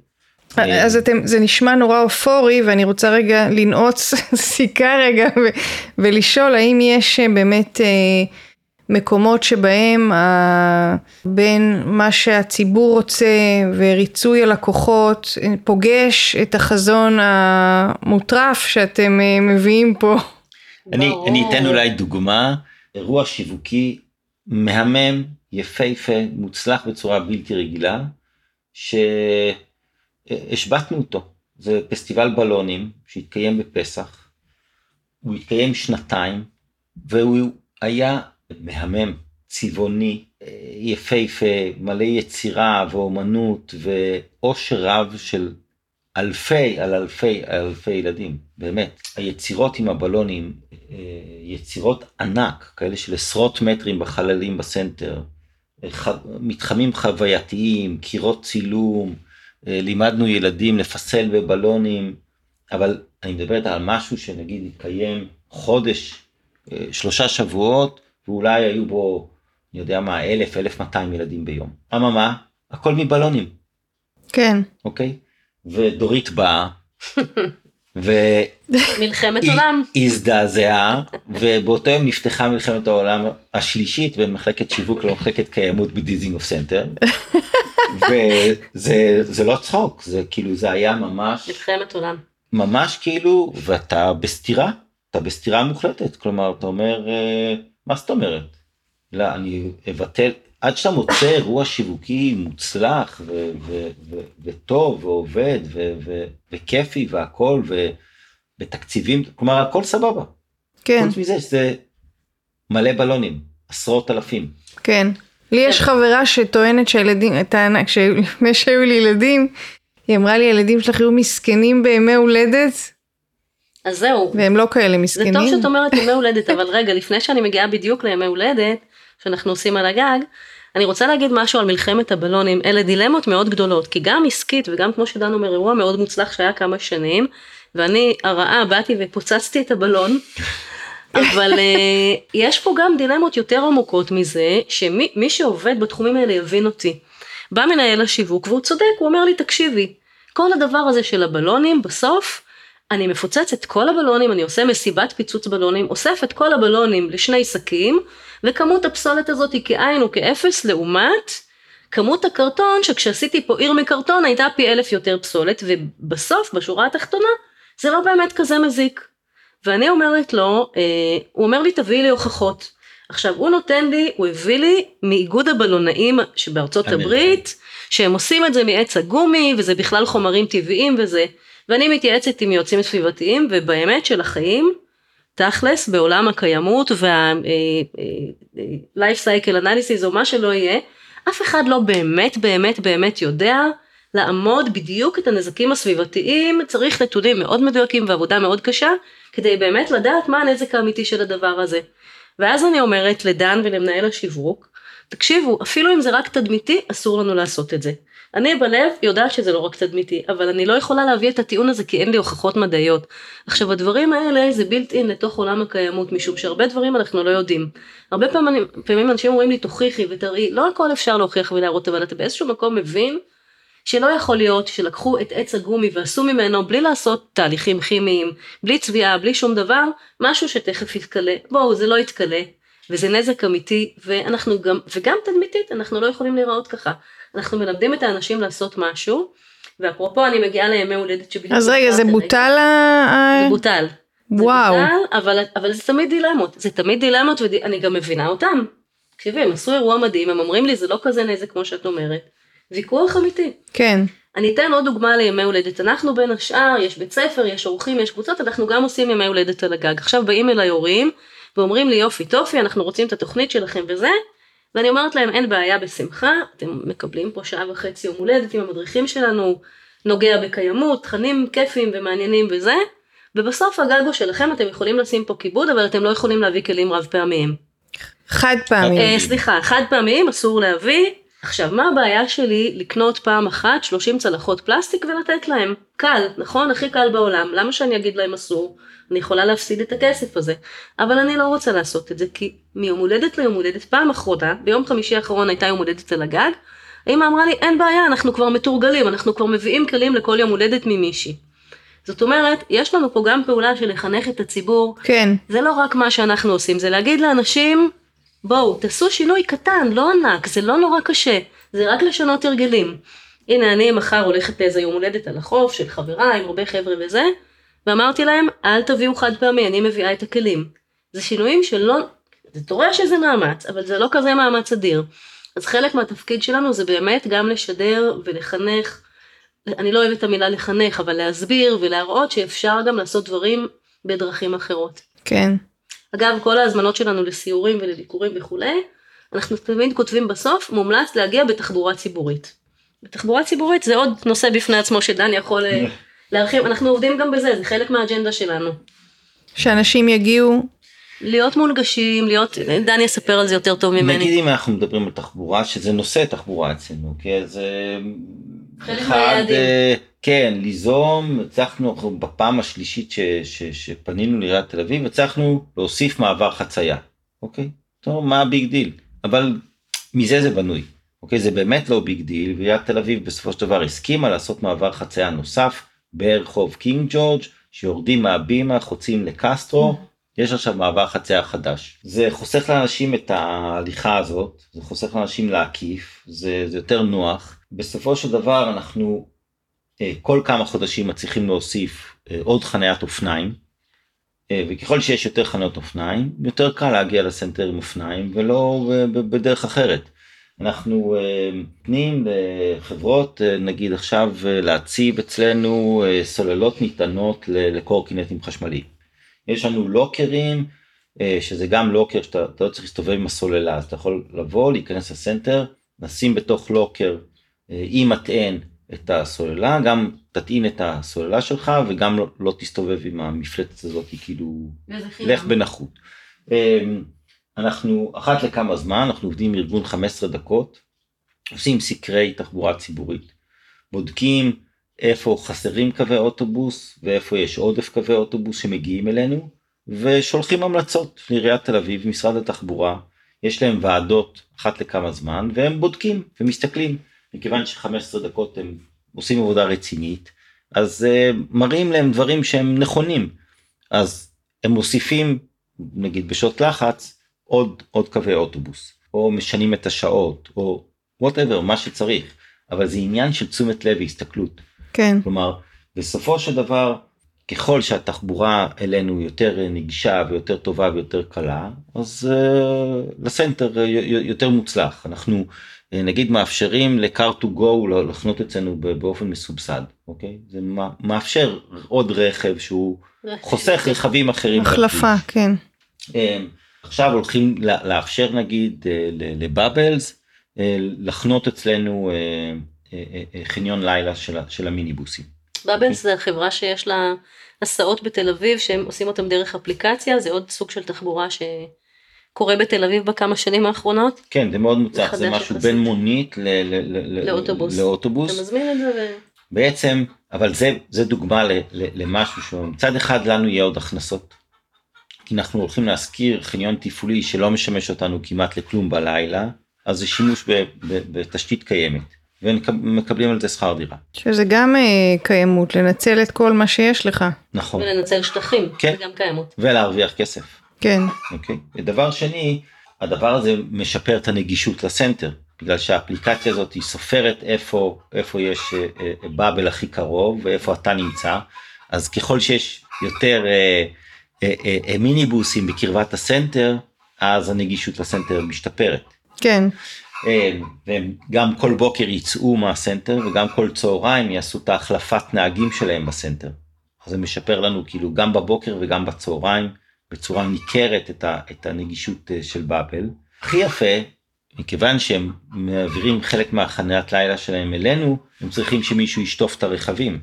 אז זה נשמע נורא אופורי, ואני רוצה רגע לנעוץ סיכה רגע, ולשאול האם יש באמת מקומות שבהם בין מה שהציבור רוצה וריצוי הלקוחות פוגש את החזון המוטרף שאתם מביאים פה. אני אתן אולי דוגמה, אירוע שיווקי מהמם, יפהפה, מוצלח בצורה בלתי רגילה, שהשבטנו אותו. זה פסטיבל בלונים שהתקיים בפסח, הוא התקיים שנתיים, והוא היה מהמם, צבעוני, יפהפה, מלא יצירה ואומנות ואושר רב של אלפי על אלפי על אלפי ילדים. באמת, היצירות עם הבלונים, יצירות ענק, כאלה של עשרות מטרים בחללים בסנטר, מתחמים חווייתיים, קירות צילום, לימדנו ילדים לפסל בבלונים, אבל אני מדברת על משהו שנגיד יקיים חודש, 3 שבועות, ואולי היו בו, אני יודע מה, 1,000-1,200 ילדים ביום. אממה, הכל מבלונים. כן. אוקיי? ודורית באה, מלחמת עולם. היא הזדעזעה, ובאותו יום נפתחה מלחמת העולם השלישית, בין מחלקת שיווק למחלקת קיימות בדיזינגוף סנטר. וזה לא צחוק, זה כאילו זה היה ממש... מלחמת עולם. ממש כאילו, ואתה בסתירה, אתה בסתירה מוחלטת, כלומר אתה אומר... מה זאת אומרת? לא, אני אבטל, עד שאתה מוצא אירוע שיווקי מוצלח וטוב ועובד וכיפי והכל ובתקציבים, כלומר הכל סבבה. כן. חוץ מזה שזה מלא בלונים, עשרות אלפים. כן, לי יש חברה שטוענת שהילדים, כשלפני שהיו לי ילדים, היא אמרה לי, הילדים שלך יהיו מסכנים בימי הולדת, אז זהו. והם לא כאלה מסכנים. זה טוב שאת אומרת ימי הולדת, אבל רגע, לפני שאני מגיעה בדיוק לימי הולדת, שאנחנו עושים על הגג, אני רוצה להגיד משהו על מלחמת הבלונים, אלה דילמות מאוד גדולות, כי גם עסקית וגם כמו שדן אומר, אירוע מאוד מוצלח שהיה כמה שנים, ואני הרעה באתי ופוצצתי את הבלון, אבל יש פה גם דילמות יותר עמוקות מזה, שמי שעובד בתחומים האלה יבין אותי. בא מנהל השיווק והוא צודק, הוא אומר לי תקשיבי, כל הדבר הזה של הבלונים בסוף, אני מפוצץ את כל הבלונים, אני עושה מסיבת פיצוץ בלונים, אוסף את כל הבלונים לשני שקים, וכמות הפסולת הזאת היא כאין וכאפס, לעומת כמות הקרטון, שכשעשיתי פה עיר מקרטון, הייתה פי 1,000 יותר פסולת, ובסוף, בשורה התחתונה, זה לא באמת כזה מזיק. ואני אומרת לו, הוא אומר לי, תביאי לי הוכחות. עכשיו, הוא נותן לי, הוא הביא לי מאיגוד הבלונאים שבארצות הברית, שהם עושים את זה מעץ הגומי, וזה בכלל חומרים טבעיים וזה... ואני מתייעצת עם יועצים סביבתיים, ובאמת של החיים, תכלס בעולם הקיימות, וה-life cycle analysis, או מה שלא יהיה, אף אחד לא באמת, באמת, באמת יודע, לעמוד בדיוק את הנזקים הסביבתיים, צריך נתונים מאוד מדויקים, ועבודה מאוד קשה, כדי באמת לדעת מה הנזק האמיתי של הדבר הזה. ואז אני אומרת לדן ולמנהל השיווק, תקשיבו, אפילו אם זה רק תדמיתי, אסור לנו לעשות את זה. אני בלב יודעת שזה לא רק תדמיתי, אבל אני לא יכולה להביא את הטיעון הזה, כי אין לי הוכחות מדעיות. עכשיו, הדברים האלה זה built in לתוך עולם הקיימות, משום שהרבה דברים אנחנו לא יודעים. הרבה פעמים אנשים אומרים לי, תוכיחי ותראי, לא הכל אפשר להוכיח ולהראות, אבל אתה באיזשהו מקום מבין, שלא יכול להיות שלקחו את עץ הגומי ועשו ממנו, בלי לעשות תהליכים כימיים, בלי צביעה, בלי שום דבר, משהו שתכף יתקלה. בואו, זה לא יתקלה, וזה נזק אמיתי, ואנחנו וגם תדמיתית, אנחנו לא יכולים להיראות ככה. אנחנו מלמדים את האנשים לעשות משהו, ואפרופו אני מגיעה לימי הולדת שבלי... אז רגע, זה בוטל? זה בוטל. וואו. זה בוטל, אבל זה תמיד דילמות. זה תמיד דילמות, ואני גם מבינה אותם. תקשיבי, הם עשו אירוע מדהים, הם אומרים לי, זה לא כזה נזק כמו שאת אומרת. ויכוח אמיתי. כן. אני אתן עוד דוגמה לימי הולדת. אנחנו בין השאר, יש בית ספר, יש אורחים, יש קבוצות, אנחנו גם עושים ימי הולדת על הגג. עכשיו באים אליי הורים, ואומרים לי, יופי, טופי, אנחנו רוצים את התוכנית שלכם וזה. ואני אומרת להם, אין בעיה בשמחה, אתם מקבלים פה 1.5 שעה יום הולדת עם המדריכים שלנו, נוגע בקיימות, תכנים כיפים ומעניינים וזה, ובסוף הגגו שלכם אתם יכולים לשים פה כיבוד, אבל אתם לא יכולים להביא כלים רב פעמיים. חד פעמיים. סליחה, חד פעמיים, אסור להביא, עכשיו, מה הבעיה שלי לקנות פעם אחת 30 צלחות פלסטיק ולתת להם? קל, נכון? הכי קל בעולם. למה שאני אגיד להם אסור? אני יכולה להפסיד את הכסף הזה. אבל אני לא רוצה לעשות את זה, כי מיום הולדת ליום הולדת, פעם אחרונה, ביום חמישי האחרון הייתה יום הולדת על הגג, האמא אמרה לי, אין בעיה, אנחנו כבר מתורגלים, אנחנו כבר מביאים כלים לכל יום הולדת ממישהי. זאת אומרת, יש לנו פה גם פעולה של לחנך את הציבור. כן. זה לא רק מה שאנחנו עושים, זה להגיד לאנשים, בואו, תעשו שינוי קטן, לא ענק, זה לא נורא קשה, זה רק לשנות הרגלים. הנה, אני מחר הולכת איזה יום הולדת על החוף של חברה, עם הרבה חבר'ה וזה, ואמרתי להם, אל תביאו חד פעמי, אני מביאה את הכלים. זה שינויים שלא, זה תורש איזה מאמץ, אבל זה לא כזה מאמץ אדיר. אז חלק מהתפקיד שלנו זה באמת גם לשדר ולחנך, אני לא אוהבת את המילה לחנך, אבל להסביר ולהראות שאפשר גם לעשות דברים בדרכים אחרות. כן. אגב, כל ההזמנות שלנו לסיורים ולביקורים וכולי, אנחנו תמיד כותבים בסוף, מומלץ להגיע בתחבורה ציבורית. בתחבורה ציבורית זה עוד נושא בפני עצמו שדן יכול להרחיב, אנחנו עובדים גם בזה, זה חלק מהאג'נדה שלנו. שאנשים יגיעו... להיות מונגשים, להיות... דן יספר על זה יותר טוב ממני. נגיד אם אנחנו מדברים על תחבורה, שזה נושא תחבורה אצלנו, כי זה... חלק מהיעדים. כן, ליזום, הצלחנו בפעם השלישית שפנינו לעיריית תל אביב, הצלחנו להוסיף מעבר חצייה, אוקיי? טוב, מה הביג דיל? אבל מזה זה בנוי, אוקיי? זה באמת לא ביג דיל, ועיריית תל אביב בסופו של דבר הסכימה לעשות מעבר חצייה נוסף, ברחוב קינג ג'ורג' שיורדים מהבימה, חוצים לקסטרו, יש עכשיו מעבר חצייה חדש. זה חוסך לאנשים את ההליכה הזאת, זה חוסך לאנשים להקיף, זה יותר נוח. בסופו של דבר אנחנו... כל כמה חודשים מצליחים להוסיף עוד חניית אופניים, וככל שיש יותר חניות אופניים, יותר קל להגיע לסנטר עם אופניים, ולא בדרך אחרת. אנחנו נותנים לחברות, נגיד עכשיו, להציב אצלנו סוללות ניתנות לקורקינטים חשמליים. יש לנו לוקרים, שזה גם לוקר, שאתה לא צריך להסתובב עם הסוללה, אז אתה יכול לבוא, להיכנס לסנטר, נשים בתוך לוקר עם מטען, את הסוללה, גם תטעין את הסוללה שלך, וגם לא תסתובב עם המפלצת הזאת, היא כאילו לך בנחות. אנחנו, אחת לכמה זמן, אנחנו עובדים ארגון 15 דקות, עושים סקרי תחבורה ציבורית, בודקים איפה חסרים קווי אוטובוס, ואיפה יש עודף קווי אוטובוס שמגיעים אלינו, ושולחים המלצות לעיריית תל אביב, משרד התחבורה, יש להם ועדות אחת לכמה זמן, והם בודקים ומסתכלים, מכיוון ש-15 דקות הם עושים עבודה רצינית, אז מראים להם דברים שהם נכונים, אז הם מוסיפים, נגיד בשעות לחץ, עוד קווי אוטובוס, או משנים את השעות, או whatever, מה שצריך, אבל זה עניין של תשומת לב והסתכלות. כן. כלומר, בסופו של דבר, ככל שהתחבורה אלינו יותר נגישה, ויותר טובה ויותר קלה, אז לסנטר יותר מוצלח, אנחנו... נגיד מאפשרים ל-Car2Go לחנות אצלנו באופן מסובסד, אוקיי? זה מאפשר עוד רכב שהוא חוסך רכבים אחרים. החלפה, כן. עכשיו הולכים לאפשר נגיד לבאבלס, לחנות אצלנו חניון לילה של המיניבוסים. באבלס זה חברה שיש לה הסעות בתל אביב, שהם עושים אותם דרך אפליקציה, זה עוד סוג של תחבורה ש... קורה בתל אביב בכמה שנים האחרונות. כן, זה מאוד מוצלח, זה משהו בין מונית לאוטובוס. אתה מזמין את זה ו... בעצם, אבל זה דוגמה למשהו שמצד אחד לנו יהיה עוד הכנסות, כי אנחנו הולכים להזכיר חניון תפעולי שלא משמש אותנו כמעט לכלום בלילה, אז זה שימוש בתשתית קיימת, ומקבלים על זה שכר דירה. שזה גם קיימות, לנצל את כל מה שיש לך. נכון. ולנצל שטחים, זה גם קיימות. ולהרוויח כסף. כן. אוקיי. דבר שני, הדבר הזה משפר את הנגישות לסנטר, בגלל שהאפליקציה הזאת היא סופרת איפה יש באבל הכי קרוב, ואיפה אתה נמצא, אז ככל שיש יותר מיניבוסים בקרבת הסנטר, אז הנגישות לסנטר משתפרת. כן. וגם כל בוקר יצאו מהסנטר, וגם כל צהריים יעשו את ההחלפת נהגים שלהם בסנטר. אז זה משפר לנו כאילו גם בבוקר וגם בצהריים, בצורה ניכרת את הנגישות של באבל. הכי יפה, מכיוון שהם מעבירים חלק מהחניית לילה שלהם אלינו, הם צריכים שמישהו ישטוף את הרכבים.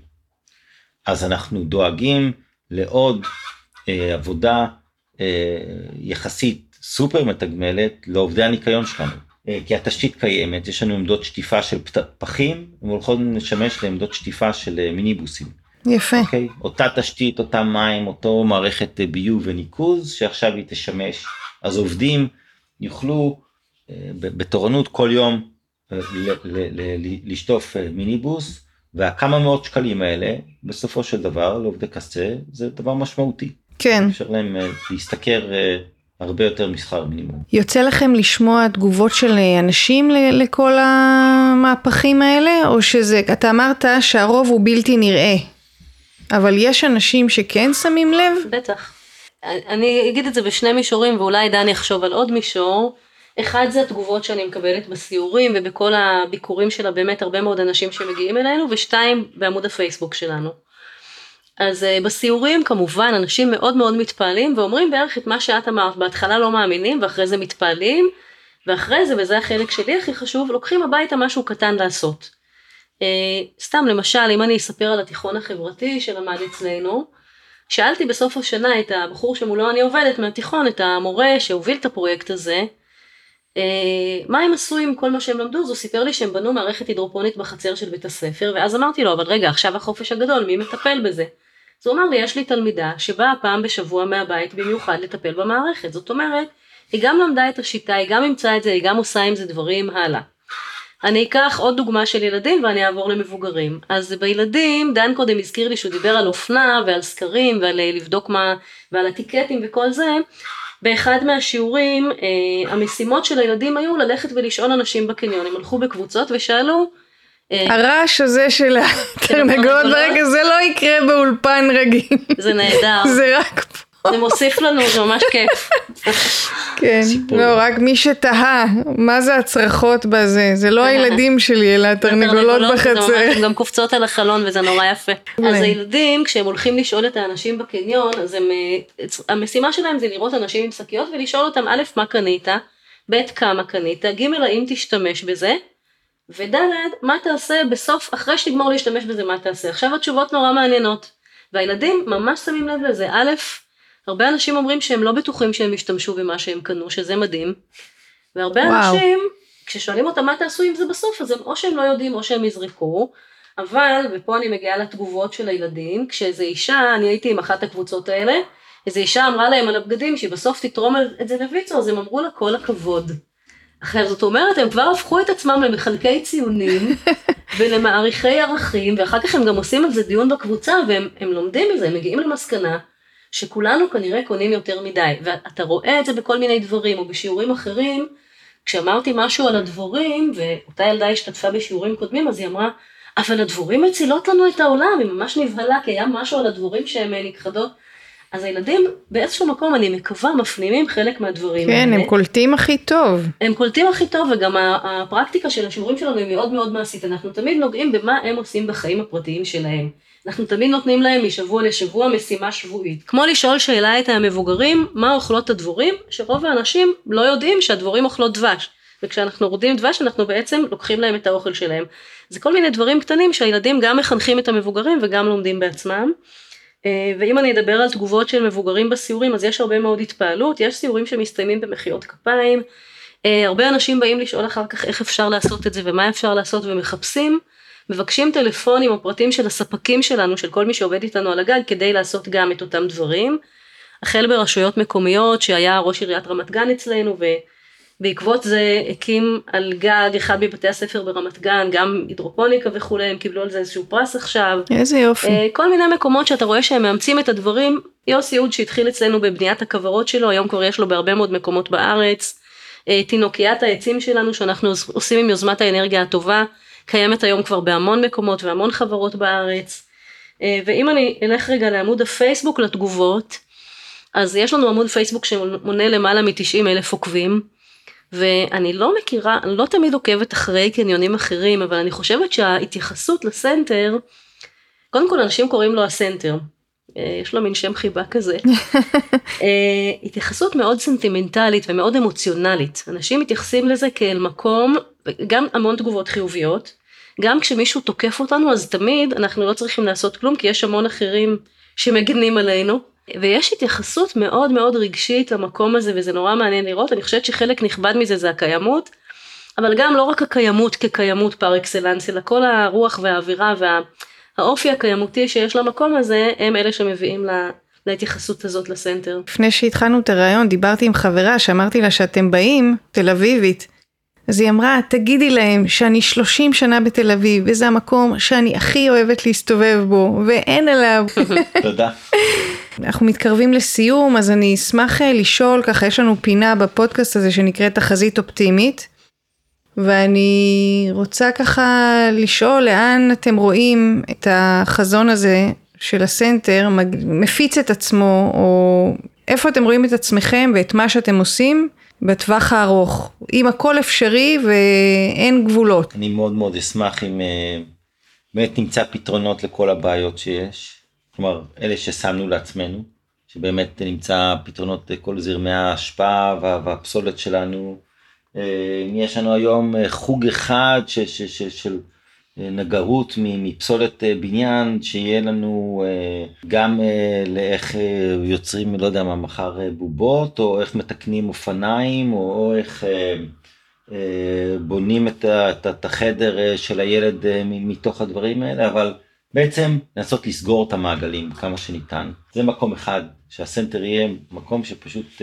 אז אנחנו דואגים לעוד עבודה יחסית סופר מתגמלת לעובדי הניקיון שלנו. כי התשתית קיימת, יש לנו עמדות שטיפה של פחים, הם הולכים לשמש לעמדות שטיפה של מיניבוסים. יפה. אותה תשתית, אותה מים, אותו מערכת ביוב וניקוז, שעכשיו היא תשמש, אז עובדים יוכלו בתורנות כל יום לשטוף מיניבוס, והכמה מאות שקלים האלה, בסופו של דבר, לעובדי קצה, זה דבר משמעותי. כן. אפשר להם להסתכר הרבה יותר משכר מינימום. יוצא לכם לשמוע תגובות של אנשים לכל המהפכים האלה, או שזה, אתה אמרת שהרוב הוא בלתי נראה, אבל יש אנשים שכן שמים לב? בטח. אני אגיד את זה בשני מישורים, ואולי דן יחשוב על עוד מישור. אחד זה התגובות שאני מקבלת בסיורים ובכל הביקורים שלה, באמת הרבה מאוד אנשים שמגיעים אלינו, ושתיים בעמוד הפייסבוק שלנו. אז בסיורים כמובן אנשים מאוד מאוד מתפעלים, ואומרים בערך את מה שאת אמרת, בהתחלה לא מאמינים ואחרי זה מתפעלים, ואחרי זה, וזה החלק שלי הכי חשוב, לוקחים הביתה משהו קטן לעשות. סתם למשל, אם אני אספר על התיכון החברתי שלמד אצלנו, שאלתי בסוף השנה את הבחור שמולו אני עובדת מהתיכון, את המורה שהוביל את הפרויקט הזה, מה הם עשו עם כל מה שהם למדו? זו סיפר לי שהם בנו מערכת הידרופונית בחצר של בית הספר, ואז אמרתי לו, אבל רגע, עכשיו החופש הגדול, מי מטפל בזה? אז הוא אמר לי, יש לי תלמידה שבאה פעם בשבוע מהבית במיוחד לטפל במערכת, זאת אומרת, היא גם למדה את השיטה, היא גם ימצאה את זה, היא גם עושה עם זה דברים הלאה. אני אקח עוד דוגמה של ילדים ואני אעבור למבוגרים. אז בילדים, דן קודם הזכיר לי שהוא דיבר על אופנה ועל סקרים ועל לבדוק מה, ועל אטיקטים וכל זה. באחד מהשיעורים, המשימות של הילדים היו ללכת ולשאול אנשים בקניון, הם הלכו בקבוצות ושאלו, הרעש הזה של התרנגולות, ברגע זה לא יקרה באולפן רגיל. זה נהדר. זה רק פה. זה מוסיף לנו, זה ממש כיף. כן, לא, רק מי שתהה, מה זה הצרחות בזה, זה לא הילדים שלי, אלא התרנגולות בחצר. הם גם קופצות על החלון וזה נורא יפה. אז הילדים, כשהם הולכים לשאול את האנשים בקניון, אז המשימה שלהם זה לראות אנשים עם שקיות, ולשאול אותם, א', מה קנית, ב', כמה קנית, ג', האם תשתמש בזה, וד', מה תעשה בסוף, אחרי שתגמור להשתמש בזה, מה תעשה. עכשיו התשובות נורא מעניינות, והילדים ממש שמים לב לזה, א', הרבה אנשים אומרים שהם לא בטוחים שהם השתמשו במה שהם קנו, שזה מדהים. והרבה אנשים, כששואלים אותם מה תעשו עם זה בסוף, אז הם או שהם לא יודעים או שהם יזרקו, אבל, ופה אני מגיעה לתגובות של הילדים, כשאיזו אישה, אני הייתי עם אחת הקבוצות האלה, איזו אישה אמרה להם על הבגדים, שהיא בסוף תתרום את זה לויצו, אז הם אמרו לה כל הכבוד. אחר זאת אומרת, הם כבר הפכו את עצמם למחלקי ציונים, ולמעריכי ערכים, ואחר כך הם גם עושים על זה דיון בקבוצה, והם לומדים מזה, הם מגיעים למסקנה. שכולנו כנראה קונים יותר מדי, ואתה רואה את זה בכל מיני דברים, או בשיעורים אחרים, כשאמרתי משהו על הדבורים, ואותה ילדה השתתפה בשיעורים קודמים, אז היא אמרה, אבל הדבורים מצילות לנו את העולם, היא ממש נבהלה, כי היה משהו על הדבורים שהן נכחדות, אז הילדים באיזשהו מקום, אני מקווה, מפנימים חלק מהדברים. כן, הם קולטים הכי טוב. הם קולטים הכי טוב, וגם הפרקטיקה של השיעורים שלנו היא מאוד מאוד מעשית, אנחנו תמיד נוגעים במה הם עושים בחיים הפרטיים שלהם. אנחנו תמיד נותנים להם משבוע לשבוע משימה שבועית. כמו לשאול שאלה את המבוגרים, מה אוכלות הדבורים? שרוב האנשים לא יודעים שהדבורים אוכלות דבש. וכשאנחנו רודים דבש, אנחנו בעצם לוקחים להם את האוכל שלהם. זה כל מיני דברים קטנים שהילדים גם מחנכים את המבוגרים וגם לומדים בעצמם. ואם אני אדבר על תגובות של מבוגרים בסיורים, אז יש הרבה מאוד התפעלות, יש סיורים שמסתיימים במחיאות כפיים. הרבה אנשים באים לשאול אחר כך איך אפשר לעשות את זה ומה אפשר לעשות ומחפשים. מבקשים טלפונים או פרטים של הספקים שלנו, של כל מי שעובד איתנו על הגג, כדי לעשות גם את אותם דברים. החל ברשויות מקומיות, שהיה ראש עיריית רמת גן אצלנו, ובעקבות זה הקים על גג אחד מבתי הספר ברמת גן, גם הידרופוניקה וכולי, הם קיבלו על זה איזשהו פרס עכשיו. איזה יופי. כל מיני מקומות שאתה רואה שהם מאמצים את הדברים, יוסי עוד שהתחיל אצלנו בבניית הכברות שלו, היום כבר יש לו בהרבה מאוד מקומות בארץ, תינוקיית העצים שלנו, שאנחנו עושים עם יוזמת האנרגיה הטובה, קיימת היום כבר בהמון מקומות והמון חברות בארץ, ואם אני אלך רגע לעמוד הפייסבוק לתגובות, אז יש לנו עמוד פייסבוק שמונה למעלה מ-90,000 עוקבים, ואני לא מכירה, אני לא תמיד עוקבת אחרי קניונים אחרים, אבל אני חושבת שההתייחסות לסנטר, קודם כל אנשים קוראים לו הסנטר, יש לו מין שם חיבה כזה, התייחסות מאוד סנטימנטלית ומאוד אמוציונלית, אנשים מתייחסים לזה כאל מקום, גם המון תגובות חיוביות, גם כשמישהו תוקף אותנו, אז תמיד אנחנו לא צריכים לעשות כלום, כי יש המון אחרים שמגנים עלינו, ויש התייחסות מאוד מאוד רגשית למקום הזה, וזה נורא מעניין לראות, אני חושבת שחלק נכבד מזה זה הקיימות, אבל גם לא רק הקיימות כקיימות פר אקסלנס, אלא כל הרוח והאווירה והאופי הקיימותי שיש למקום הזה, הם אלה שמביאים להתייחסות הזאת לסנטר. לפני שהתחלנו את הרעיון, דיברתי עם חברה שאמרתי לה שאתם באים, תל אביבית, אז היא אמרה, תגידי להם שאני 30 שנה בתל אביב, וזה המקום שאני הכי אוהבת להסתובב בו, ואין עליו. תודה. אנחנו מתקרבים לסיום, אז אני אשמח לשאול, ככה יש לנו פינה בפודקאסט הזה שנקראת תחזית אופטימית, ואני רוצה ככה לשאול לאן אתם רואים את החזון הזה של הסנטר, מפיץ את עצמו, או איפה אתם רואים את עצמכם ואת מה שאתם עושים, בטווח הארוך, אם הכל אפשרי ואין גבולות. אני מאוד מאוד אשמח אם באמת נמצא פתרונות לכל הבעיות שיש, כלומר אלה ששמנו לעצמנו, שבאמת נמצא פתרונות לכל זרמי ההשפעה והפסולת שלנו. יש לנו היום חוג אחד של נגרות מפסולת בניין, שיהיה לנו גם לאיך יוצרים, לא יודע מה, מחר בובות, או איך מתקנים אופניים, או איך בונים את החדר של הילד מתוך הדברים האלה, אבל בעצם לנסות לסגור את המעגלים כמה שניתן. זה מקום אחד, שהסנטר יהיה מקום שפשוט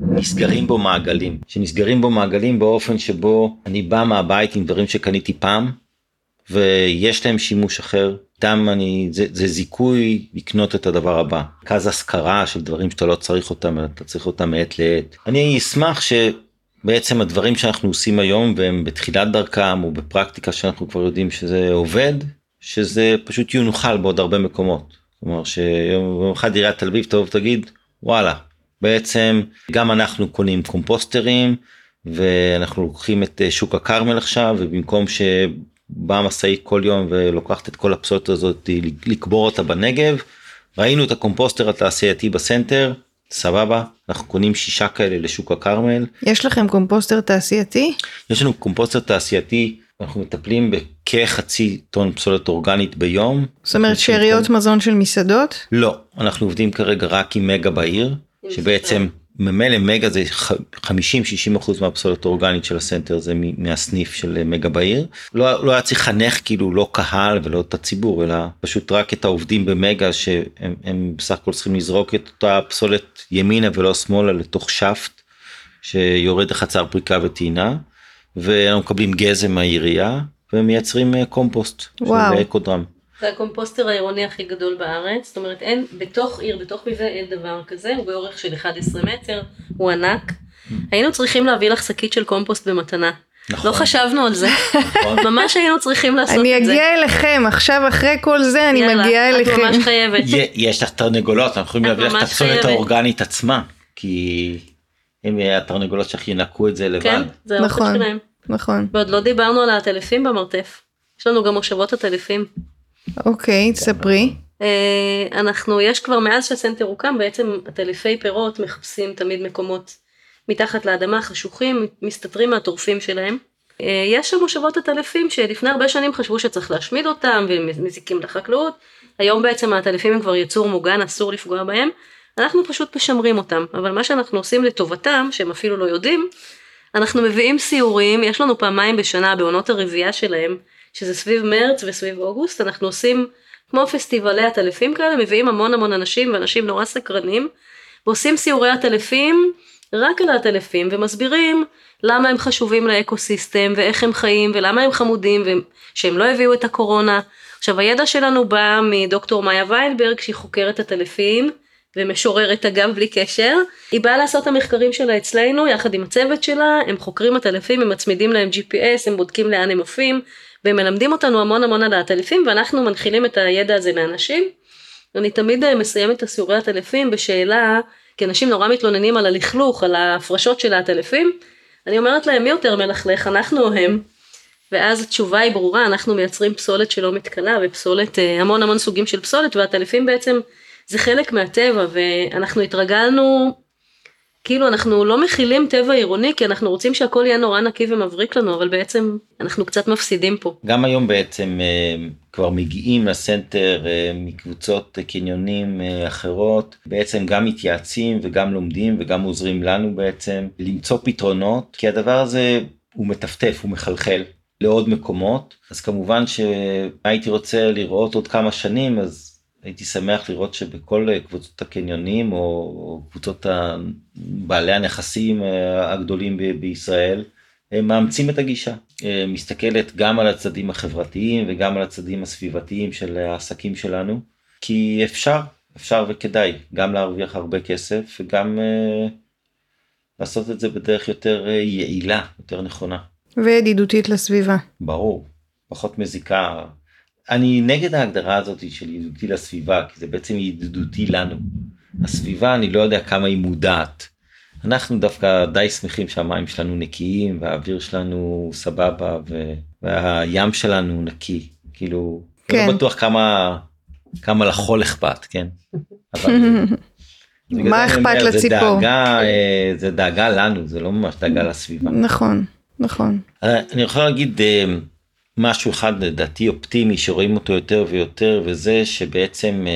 נסגרים בו מעגלים, שנסגרים בו מעגלים באופן שבו אני בא מהבית עם דברים שקניתי פעם, ויש להם שימוש אחר, תם זה זיכוי לקנות את הדבר הבא. כזו השכרה של דברים שאתה לא צריך אותם, אתה צריך אותם מעת לעת. אני אשמח שבעצם הדברים שאנחנו עושים היום, והם בתחילת דרכם או בפרקטיקה שאנחנו כבר יודעים שזה עובד, שזה פשוט יונוחל בעוד הרבה מקומות. כלומר שיום אחד עיריית תל אביב טוב תגיד, וואלה, בעצם גם אנחנו קונים קומפוסטרים, ואנחנו לוקחים את שוק הקרמל עכשיו, ובמקום ש... באה משאית כל יום ולוקחת את כל הפסולת הזאת לקבור אותה בנגב, ראינו את הקומפוסטר התעשייתי בסנטר, סבבה, אנחנו קונים 6 כאלה לשוק הקרמל. יש לכם קומפוסטר תעשייתי? יש לנו קומפוסטר תעשייתי, אנחנו מטפלים בכחצי טון פסולת אורגנית ביום. זאת אומרת שאריות מזון של מסעדות? לא, אנחנו עובדים כרגע רק עם מגה בעיר, שבעצם ממילא מגה זה 50-60% מהפסולת האורגנית של הסנטר, זה מהסניף של מגה בעיר. לא היה צריך חנך כאילו לא קהל ולא את הציבור, אלא פשוט רק את העובדים במגה שהם בסך הכל צריכים לזרוק את אותה פסולת ימינה ולא שמאלה לתוך שפט, שיורד לחצר פריקה וטעינה, ואנחנו מקבלים גזם מהעירייה, ומייצרים קומפוסט של אקודרם. זה הקומפוסטר העירוני הכי גדול בארץ, זאת אומרת אין, בתוך עיר, בתוך מבנה אין דבר כזה, הוא באורך של 11 מטר, הוא ענק. היינו צריכים להביא לך שקית של קומפוסט במתנה. נכון. לא חשבנו על זה. נכון. ממש היינו צריכים לעשות את זה. אני אגיע אליכם, עכשיו אחרי כל זה אני מגיעה אליכם. את ממש חייבת. יש לך תרנגולות, אנחנו יכולים להביא לך את הפסולת האורגנית עצמה, כי הם התרנגולות שהכי ינקו את זה לבד. כן, זה האוכל שלהם. נכון. ועוד לא דיברנו על הטלפים במרתף. יש לנו גם מושבות הטלפים. אוקיי, תספרי. יש כבר מאז שהסנטר הוקם, בעצם הטלפי פירות מחפשים תמיד מקומות מתחת לאדמה, חשוכים, מסתתרים מהטורפים שלהם. יש שם מושבות הטלפים שלפני הרבה שנים חשבו שצריך להשמיד אותם, ומזיקים לחקלאות. היום בעצם הטלפים הם כבר יצור מוגן, אסור לפגוע בהם. אנחנו פשוט משמרים אותם, אבל מה שאנחנו עושים לטובתם, שהם אפילו לא יודעים, אנחנו מביאים סיורים, יש לנו פעמיים בשנה בעונות הרבייה שלהם, שזה סביב מרץ וסביב אוגוסט, אנחנו עושים כמו פסטיבלי הטלפים כאלה, מביאים המון המון אנשים, ואנשים נורא סקרנים, ועושים סיורי הטלפים, רק על הטלפים, ומסבירים למה הם חשובים לאקוסיסטם, ואיך הם חיים, ולמה הם חמודים, ושהם לא הביאו את הקורונה. עכשיו, הידע שלנו בא מדוקטור מאיה ויינברג, שהיא חוקרת הטלפים, ומשוררת אגב בלי קשר. היא באה לעשות את המחקרים שלה אצלנו, יחד עם הצוות שלה, הם חוקרים הטלפים, הם מצמידים להם GPS, הם בודקים לאן הם עופים, והם מלמדים אותנו המון המון על הטלפים, ואנחנו מנחילים את הידע הזה לאנשים. אני תמיד מסיימת את הסיורי הטלפים בשאלה, כי אנשים נורא מתלוננים על הלכלוך, על ההפרשות של הטלפים, אני אומרת להם, מי יותר מלכלך, אנחנו או הם? ואז התשובה היא ברורה, אנחנו מייצרים פסולת שלא מתכלה, ופסולת, המון המון סוגים של פסולת, והטלפים בעצם זה חלק מהטבע, ואנחנו התרגלנו, כאילו אנחנו לא מכילים טבע עירוני, כי אנחנו רוצים שהכל יהיה נורא נקי ומבריק לנו, אבל בעצם אנחנו קצת מפסידים פה. גם היום בעצם כבר מגיעים לסנטר מקבוצות קניונים אחרות, בעצם גם מתייעצים וגם לומדים וגם עוזרים לנו בעצם למצוא פתרונות, כי הדבר הזה הוא מטפטף, הוא מחלחל לעוד מקומות, אז כמובן שהייתי רוצה לראות עוד כמה שנים, אז הייתי שמח לראות שבכל קבוצות הקניונים, או קבוצות בעלי הנכסים הגדולים בישראל, הם מאמצים את הגישה, מסתכלת גם על הצדדים החברתיים, וגם על הצדדים הסביבתיים של העסקים שלנו, כי אפשר וכדאי, גם להרוויח הרבה כסף, וגם לעשות את זה בדרך יותר יעילה, יותר נכונה. וידידותית לסביבה. ברור, פחות מזיקה. אני נגד ההגדרה הזאת של ידידותי לסביבה, כי זה בעצם ידידותי לנו. הסביבה, אני לא יודע כמה היא מודעת. אנחנו דווקא די שמחים שהמים שלנו נקיים, והאוויר שלנו סבבה, והים שלנו נקי. כאילו, כן. לא בטוח כמה לחול אכפת, כן? אבל... מה אכפת לציפור? זה דאגה לנו, זה לא ממש דאגה לסביבה. נכון, נכון. אני יכול להגיד משהו אחד לדעתי אופטימי שרואים אותו יותר ויותר, וזה שבעצם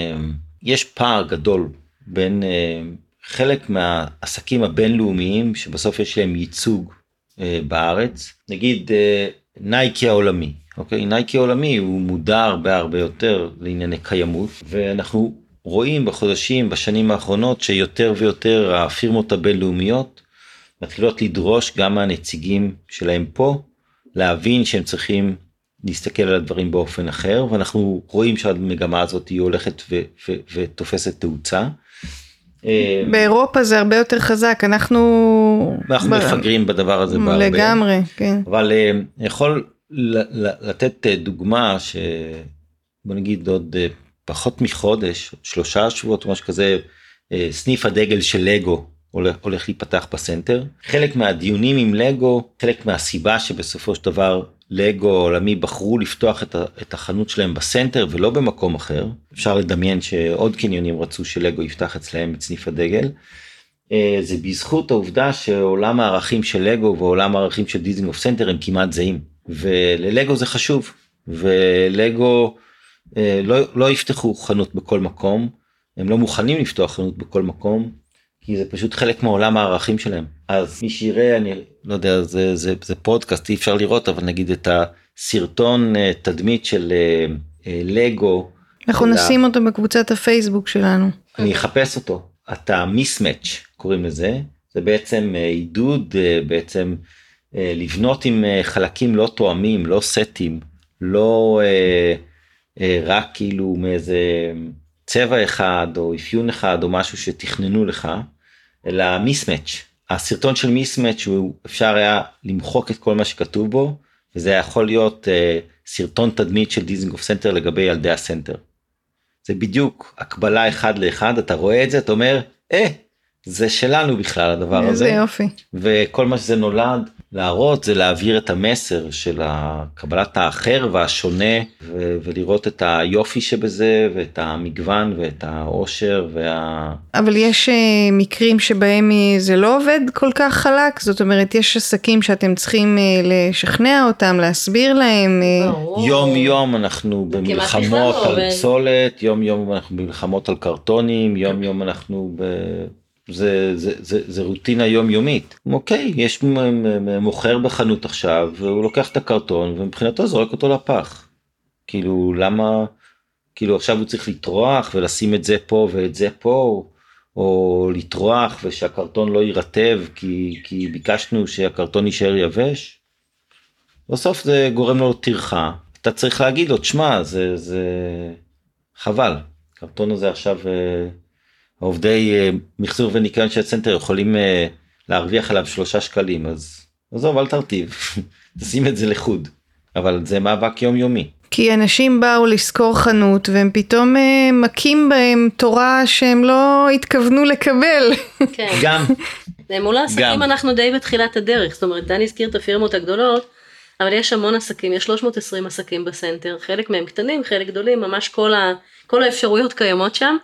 יש פער גדול בין חלק מהעסקים הבינלאומיים, שבסוף יש להם ייצוג בארץ, נגיד נייקי העולמי, אוקיי? נייקי העולמי הוא מודע הרבה יותר לענייני קיימות, ואנחנו... רואים בחודשים, בשנים האחרונות, שיותר ויותר הפירמות הבינלאומיות מתחילות לדרוש גם מהנציגים שלהם פה, להבין שהם צריכים להסתכל על הדברים באופן אחר, ואנחנו רואים שהמגמה הזאת היא הולכת ותופסת תאוצה. באירופה זה הרבה יותר חזק, אנחנו מפגרים בדבר הזה בהרבה. לגמרי, כן. אבל יכול לתת דוגמה שבוא נגיד עוד פחות מחודש, 3 שבועות או משהו כזה, סניף הדגל של לגו הולך להיפתח בסנטר. חלק מהדיונים עם לגו, חלק מהסיבה שבסופו של דבר לגו עולמי בחרו לפתוח את החנות שלהם בסנטר ולא במקום אחר. אפשר לדמיין שעוד קניונים רצו שלגו יפתח אצלהם את סניף הדגל. זה בזכות העובדה שעולם הערכים של לגו ועולם הערכים של דיזנגוף סנטר הם כמעט זהים. וללגו זה חשוב. ולגו... לא יפתחו חנות בכל מקום, הם לא מוכנים לפתוח חנות בכל מקום, כי זה פשוט חלק מעולם הערכים שלהם. אז מי שיראה, אני לא יודע, זה פודקאסט, אי אפשר לראות, אבל נגיד את הסרטון תדמית של לגו. אנחנו נשים אותו בקבוצת הפייסבוק שלנו. אני אחפש אותו, אתה מיסמץ' קוראים לזה, זה בעצם עידוד, בעצם לבנות עם חלקים לא תואמים, לא סטים, לא... רק כאילו מאיזה צבע אחד או אפיון אחד או משהו שתכננו לך, אלא מיסמץ'. הסרטון של מיסמץ' הוא אפשר היה למחוק את כל מה שכתוב בו, וזה יכול להיות סרטון תדמית של דיזנגוף סנטר לגבי ילדי הסנטר. זה בדיוק הקבלה אחד לאחד, אתה רואה את זה, אתה אומר, זה שלנו בכלל הדבר הזה. זה יופי. וכל מה שזה נולד להראות זה להעביר את המסר של קבלת האחר והשונה, ולראות את היופי שבזה, ואת המגוון, ואת העושר, אבל יש מקרים שבהם זה לא עובד כל כך חלק, זאת אומרת יש עסקים שאתם צריכים לשכנע אותם, להסביר להם. יום יום אנחנו במלחמות על פסולת, יום יום אנחנו במלחמות על קרטונים, יום יום אנחנו ב... זה רוטינה יומיומית. אוקיי, יש מוכר בחנות עכשיו, והוא לוקח את הקרטון, ומבחינתו זורק אותו לפח. כאילו, למה, כאילו עכשיו הוא צריך לטרוח, ולשים את זה פה ואת זה פה, או לטרוח, ושהקרטון לא יירטב, כי ביקשנו שהקרטון יישאר יבש. בסוף זה גורם לו תרחה. אתה צריך להגיד לו, תשמע, זה חבל. הקרטון הזה עכשיו... העובדי מחזור וניקיון של הסנטר יכולים להרוויח עליו 3 שקלים, אז עזוב, אל תרטיב, תשים את זה לחוד, אבל זה מאבק יומיומי. כי אנשים באו לזכור חנות, והם פתאום מקים בהם תורה שהם לא התכוונו לקבל. כן. גם. מול העסקים אנחנו די בתחילת הדרך, זאת אומרת, דני הזכיר את הפירמות הגדולות, אבל יש המון עסקים, יש 320 עסקים בסנטר, חלק מהם קטנים, חלק גדולים, ממש כל האפשרויות קיימות שם,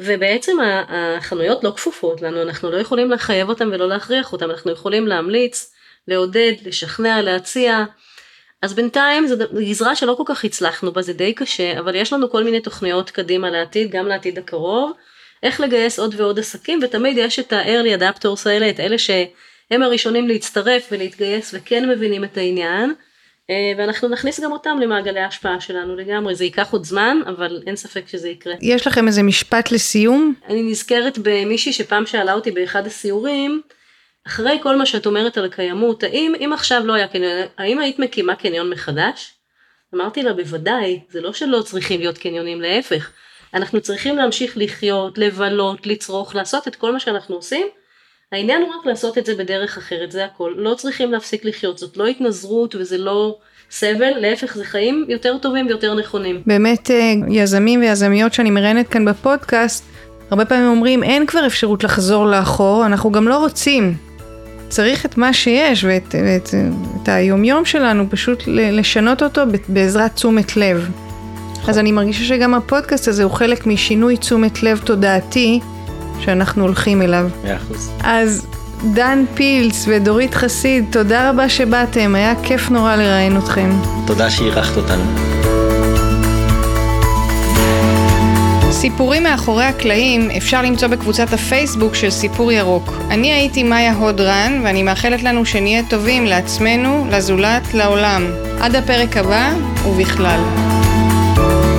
ובעצם החנויות לא כפופות לנו, אנחנו לא יכולים לחייב אותם ולא להכריח אותם, אנחנו יכולים להמליץ, לעודד, לשכנע, להציע, אז בינתיים זו גזרה שלא כל כך הצלחנו בה, זה די קשה, אבל יש לנו כל מיני תוכניות קדימה לעתיד, גם לעתיד הקרוב, איך לגייס עוד ועוד עסקים, ותמיד יש את ה-early adapters האלה, את אלה הם הראשונים להצטרף ולהתגייס וכן מבינים את העניין, ואנחנו נכניס גם אותם למעגלי ההשפעה שלנו לגמרי. זה ייקח עוד זמן, אבל אין ספק שזה יקרה. יש לכם איזה משפט לסיום? אני נזכרת במישהי שפעם שאלה אותי באחד הסיורים, אחרי כל מה שאת אומרת על הקיימות, האם עכשיו לא היה קניון, האם היית מקימה קניון מחדש? אמרתי לה, בוודאי, זה לא שלא צריכים להיות קניונים, להפך. אנחנו צריכים להמשיך לחיות, לבלות, לצרוך, לעשות את כל מה שאנחנו עושים. העניין הוא רק לעשות את זה בדרך אחרת, זה הכל. לא צריכים להפסיק לחיות, זאת לא התנזרות וזה לא סבל, להפך, זה חיים יותר טובים ויותר נכונים. באמת, יזמים ויזמיות שאני מראיינת כאן בפודקאסט, הרבה פעמים אומרים, אין כבר אפשרות לחזור לאחור, אנחנו גם לא רוצים. צריך את מה שיש ואת את היומיום שלנו, פשוט לשנות אותו בעזרת תשומת לב. אז אני מרגישה שגם הפודקאסט הזה הוא חלק משינוי תשומת לב תודעתי, שאנחנו הולכים אליו. 100%. אז דן פילץ ודורית חסיד, תודה רבה שבאתם, היה כיף נורא לראיין אתכם. תודה שאירחת אותנו. סיפורים מאחורי הקלעים אפשר למצוא בקבוצת הפייסבוק של סיפור ירוק. אני הייתי מאיה הודרן, ואני מאחלת לנו שנהיה טובים לעצמנו, לזולת, לעולם. עד הפרק הבא ובכלל.